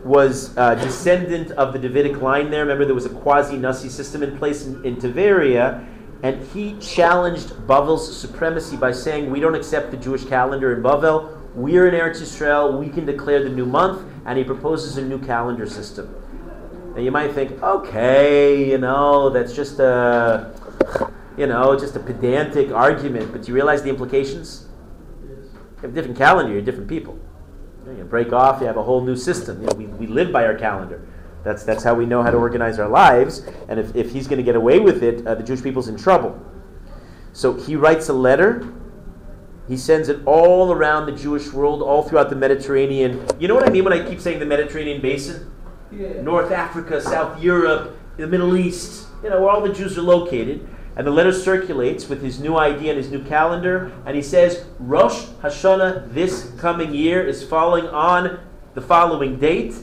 was a uh, descendant of the Davidic line there. Remember, there was a quasi-Nasi system in place in, in Tiveria, and he challenged Bavel's supremacy by saying, we don't accept the Jewish calendar in Bavel. We're in Eretz Yisrael, we can declare the new month, and he proposes a new calendar system. And you might think, okay, you know, that's just a, you know, just a pedantic argument, but do you realize the implications? You have a different calendar, you're different people. You break off, you have a whole new system. You know, we, we live by our calendar. That's that's how we know how to organize our lives, and if, if he's going to get away with it, uh, the Jewish people's in trouble. So he writes a letter. He sends it all around the Jewish world, all throughout the Mediterranean. You know what I mean when I keep saying the Mediterranean basin? Yeah. North Africa, South Europe, the Middle East, you know, where all the Jews are located. And the letter circulates with his new idea and his new calendar. And he says, Rosh Hashanah, this coming year, is falling on the following date.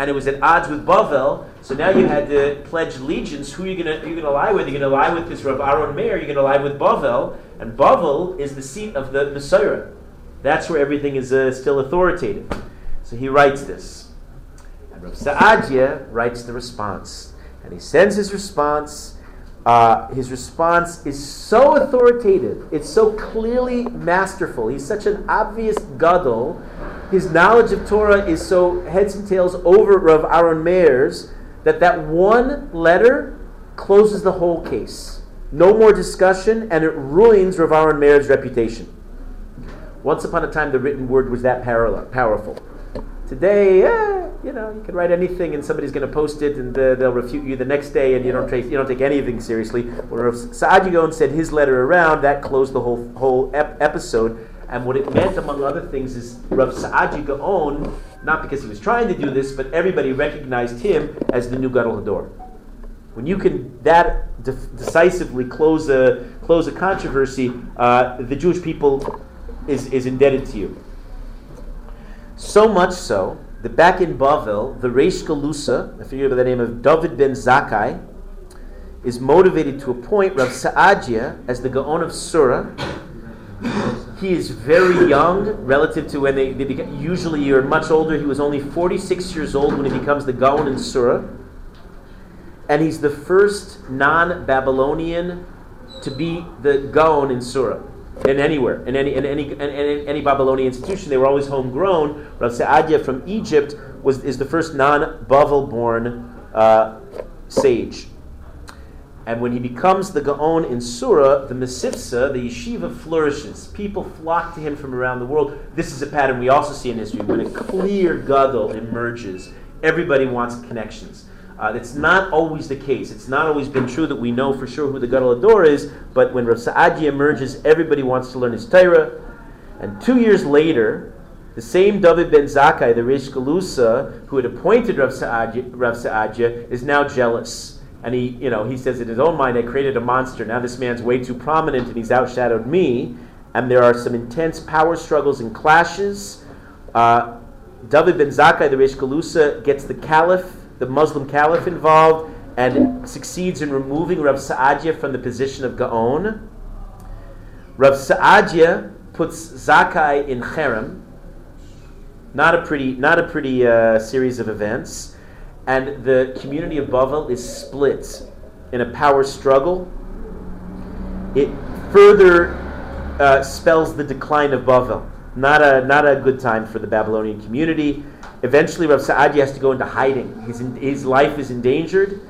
And it was at odds with Bavel. So now you had to pledge allegiance. Who are you going to lie with? You're going to lie with this Rav Aaron Meir. You're going to lie with Bavel. And Bavel is the seat of the Messiah. That's where everything is uh, still authoritative. So he writes this. And Rav Sadia writes the response. And he sends his response. Uh, his response is so authoritative. It's so clearly masterful. He's such an obvious gadol. His knowledge of Torah is so heads and tails over Rav Aaron Meir's that that one letter closes the whole case. No more discussion, and it ruins Rav Aaron Meir's reputation. Once upon a time, the written word was that powerful. Today, eh, you know, you can write anything, and somebody's going to post it, and uh, they'll refute you the next day, and you don't take you don't take anything seriously. When Rav Sadia Gaon sent his letter around, that closed the whole whole ep- episode. And what it meant, among other things, is Rav Sadia Gaon, not because he was trying to do this, but everybody recognized him as the new Gadol Hador. When you can that de- decisively close a close a controversy, uh, the Jewish people is, is indebted to you. So much so that back in Bavel, the Reish Galusa, a figure by the name of David ben Zakkai, is motivated to appoint Rav Sadia as the Gaon of Sura. He is very young relative to when they, they become. Usually you're much older. He was only forty-six years old when he becomes the Gaon in Sura. And he's the first non-Babylonian to be the Gaon in Sura. In anywhere, in any in any in, in any Babylonian institution, they were always homegrown. Rav Saadia from Egypt was is the first non-Bavel-born uh, sage. And when he becomes the Gaon in Sura, the Mesivsa, the yeshiva flourishes. People flock to him from around the world. This is a pattern we also see in history. When a clear gadol emerges, everybody wants connections. Uh, that's not always the case. It's not always been true that we know for sure who the Gadol Hador is, but when Rav Saadia emerges, everybody wants to learn his Torah. And two years later, the same David ben Zakkai, the Reish Galusa, who had appointed Rav Saadia, Rav Saadia, is now jealous. And he, you know, he says in his own mind, I created a monster. Now this man's way too prominent and he's outshadowed me. And there are some intense power struggles and clashes. Uh, David ben Zakkai, the Reish Galusa, gets the Caliph, the Muslim Caliph, involved and succeeds in removing Rav Saadia from the position of Gaon. Rav Saadia puts Zakkai in Cherem. Not a pretty, not a pretty uh, series of events. And the community of Bavel is split in a power struggle. It further uh, spells the decline of Bavel. Not a, not a good time for the Babylonian community. Eventually, Rav Saadia has to go into hiding. His, in, his life is endangered.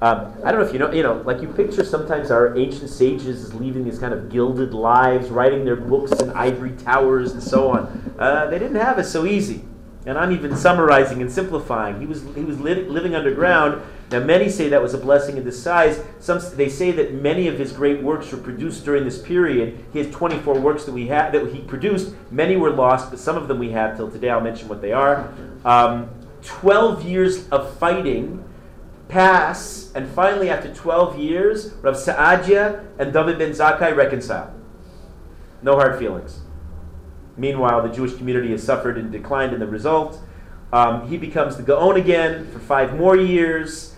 Um, I don't know if you know, you know, like you picture sometimes our ancient sages as leaving these kind of gilded lives, writing their books in ivory towers and so on. Uh, they didn't have it so easy. And I'm even summarizing and simplifying. He was he was li- living underground. Now, many say that was a blessing in disguise. Some they say that many of his great works were produced during this period. He has twenty-four works that we have that he produced. Many were lost, but some of them we have till today. I'll mention what they are. Um, twelve years of fighting pass, and finally, after twelve years, Rav Saadia and David ben Zakkai reconcile. No hard feelings. Meanwhile, the Jewish community has suffered and declined in the result. Um, he becomes the Gaon again for five more years.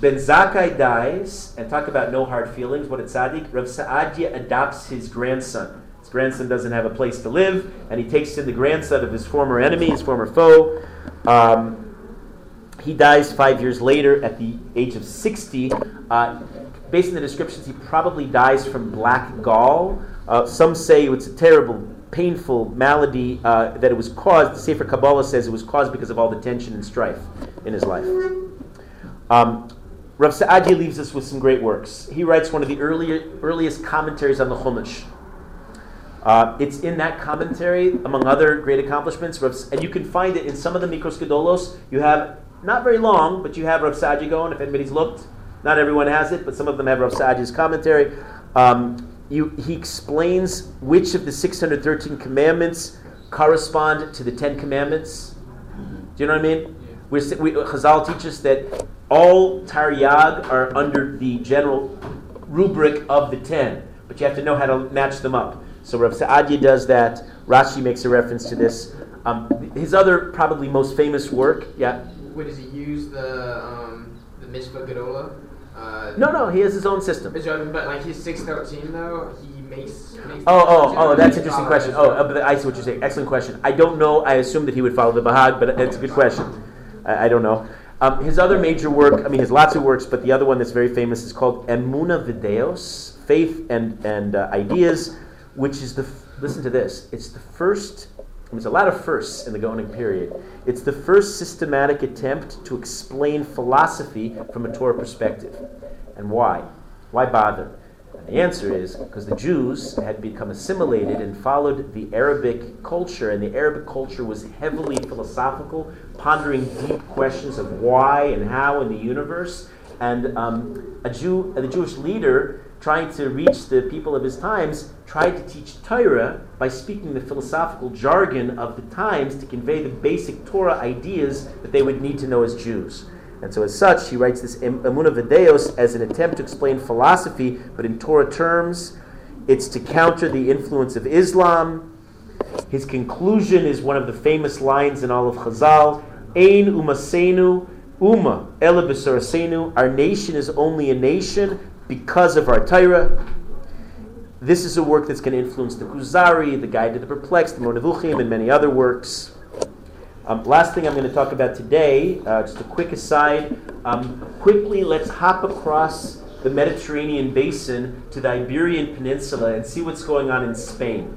Ben Zakkai dies, and talk about no hard feelings. What a tzaddik. Rav Saadia adopts his grandson. His grandson doesn't have a place to live, and he takes in the grandson of his former enemy, his former foe. Um, he dies five years later at the age of sixty. Uh, based on the descriptions, he probably dies from black gall. Uh, some say it's a terrible, painful malady uh, that it was caused. The Sefer Kabbalah says it was caused because of all the tension and strife in his life. Um, Rav Saadia leaves us with some great works. He writes one of the earlier, earliest commentaries on the Chumash. Uh, it's in that commentary, among other great accomplishments, Rav, and you can find it in some of the Mikros Gedolos. You have, not very long, but you have Rav Saadia going, if anybody's looked. Not everyone has it, but some of them have Rav Saadia's commentary. Um, You, he explains which of the six hundred thirteen commandments correspond to the Ten Commandments. Do you know what I mean? Yeah. We're, we, Chazal teaches that all Taryag are under the general rubric of the Ten, but you have to know how to match them up. So Rav Saadia does that. Rashi makes a reference to this. Um, his other probably most famous work, yeah? Where does he use the, um, the Mishpat Gedola? Uh, no, no, he has his own system. But like he's six thirteen though, he makes... makes oh, oh, oh, that's an interesting question. Oh, uh, I see what you're saying. Excellent question. I don't know. I assume that he would follow the Bahag, but it's a good question. I, I don't know. Um, his other major work, I mean, he has lots of works, but the other one that's very famous is called Emuna Videos, Faith and, and uh, Ideas, which is the, f- listen to this, it's the first, I mean, there's a lot of firsts in the Gaonic period. It's the first systematic attempt to explain philosophy from a Torah perspective. And why? Why bother? And the answer is because the Jews had become assimilated and followed the Arabic culture, and the Arabic culture was heavily philosophical, pondering deep questions of why and how in the universe. And um, a Jew, the Jewish leader, trying to reach the people of his times, tried to teach Torah by speaking the philosophical jargon of the times to convey the basic Torah ideas that they would need to know as Jews. And so as such, he writes this Emuna Videos as an attempt to explain philosophy, but in Torah terms. It's to counter the influence of Islam. His conclusion is one of the famous lines in all of Chazal, Ein Umasenu Uma Ela B'Sorasenu. Our nation is only a nation because of our Torah. This is a work that's going to influence the Kuzari, the Guide to the Perplexed, the Monevuchim, and many other works. Um, last thing I'm going to talk about today, uh, just a quick aside, um, quickly let's hop across the Mediterranean basin to the Iberian Peninsula and see what's going on in Spain.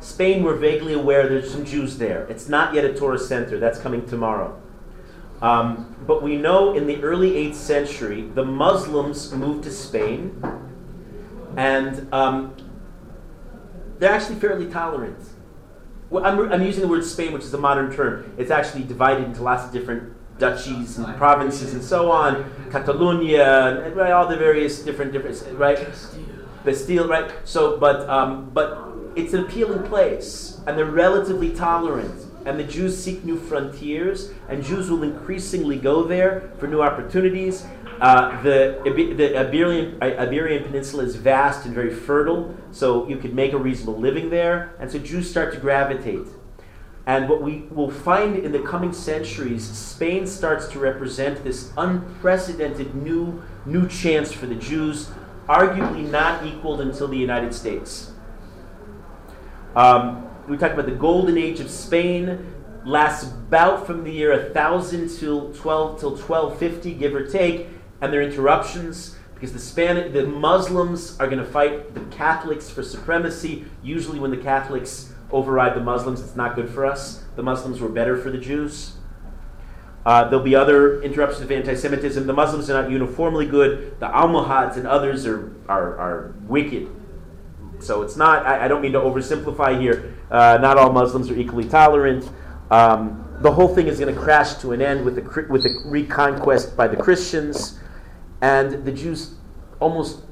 Spain, we're vaguely aware there's some Jews there. It's not yet a Torah center. That's coming tomorrow. Um, but we know in the early eighth century, the Muslims moved to Spain, and um, they're actually fairly tolerant. Well, I'm, I'm using the word Spain, which is a modern term. It's actually divided into lots of different duchies and provinces and so on. Catalonia, and, right, all the various different differences, right? Bastille, right? So, but um, but it's an appealing place, and they're relatively tolerant. And the Jews seek new frontiers, and Jews will increasingly go there for new opportunities. Uh, the the Iberian, Iberian Peninsula is vast and very fertile, so you could make a reasonable living there, and so Jews start to gravitate. And what we will find in the coming centuries, Spain starts to represent this unprecedented new, new chance for the Jews, arguably not equaled until the United States. Um, we talked about the golden age of Spain. Lasts about from the year one thousand till twelve till twelve fifty, give or take, and there are interruptions because the Spanish, the Muslims are going to fight the Catholics for supremacy. Usually, when the Catholics override the Muslims, it's not good for us. The Muslims were better for the Jews. Uh, there'll be other interruptions of anti-Semitism. The Muslims are not uniformly good. The Almohads and others are are, are wicked. So it's not. I, I don't mean to oversimplify here. Uh, not all Muslims are equally tolerant. Um, the whole thing is going to crash to an end with the with the reconquest by the Christians, and the Jews almost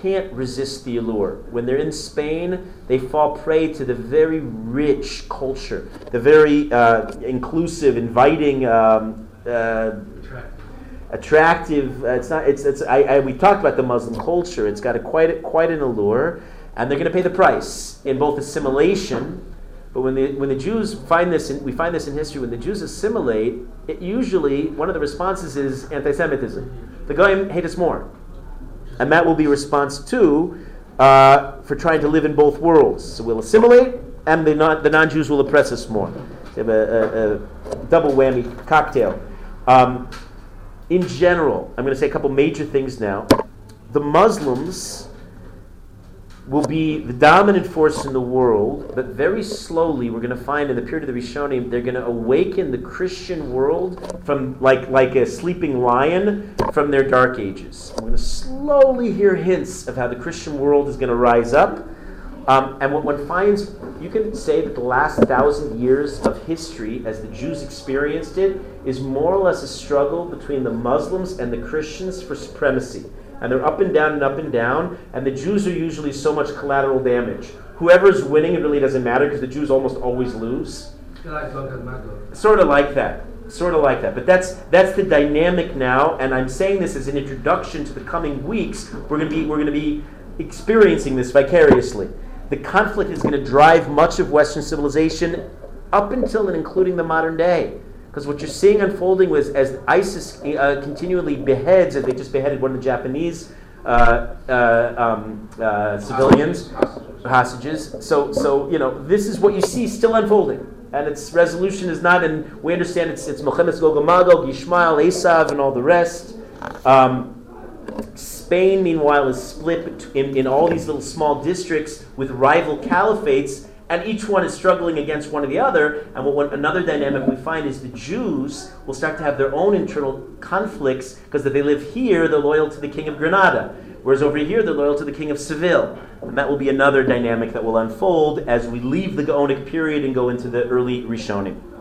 can't resist the allure. When they're in Spain, they fall prey to the very rich culture, the very uh, inclusive, inviting, um, uh, attractive. Uh, it's not. It's. It's. I, I. We talked about the Muslim culture. It's got a quite a, quite an allure, and they're going to pay the price in both assimilation. But when the when the Jews find this, in, we find this in history. When the Jews assimilate, it usually one of the responses is anti-Semitism. The Goyim hate us more, and that will be response two uh, for trying to live in both worlds. So we'll assimilate, and the non the non-Jews will oppress us more. They have a, a, a double whammy cocktail. Um, in general, I'm going to say a couple major things now. The Muslims will be the dominant force in the world, but very slowly we're going to find in the period of the Rishonim, they're going to awaken the Christian world from like like a sleeping lion from their dark ages. We're going to slowly hear hints of how the Christian world is going to rise up. Um, and what one finds, you can say that the last thousand years of history, as the Jews experienced it, is more or less a struggle between the Muslims and the Christians for supremacy. And they're up and down and up and down, and the Jews are usually so much collateral damage. Whoever's winning, it really doesn't matter because the Jews almost always lose. Sort of like that. Sort of like that. But that's that's the dynamic now, and I'm saying this as an introduction to the coming weeks. We're going to be we're going to be experiencing this vicariously. The conflict is going to drive much of Western civilization up until and including the modern day. Because what you're seeing unfolding was as ISIS uh, continually beheads, as they just beheaded one of the Japanese uh, uh, um, uh, civilians, hostages. hostages. So, so you know, this is what you see still unfolding, and its resolution is not. And we understand it's it's Mohammed Gog Magog, Ishmael, Esav, and all the rest. Um, Spain, meanwhile, is split in, in all these little small districts with rival caliphates. And each one is struggling against one or the other. And what one, another dynamic we find is the Jews will start to have their own internal conflicts because if they live here, they're loyal to the king of Granada. Whereas over here, they're loyal to the king of Seville. And that will be another dynamic that will unfold as we leave the Gaonic period and go into the early Rishonim.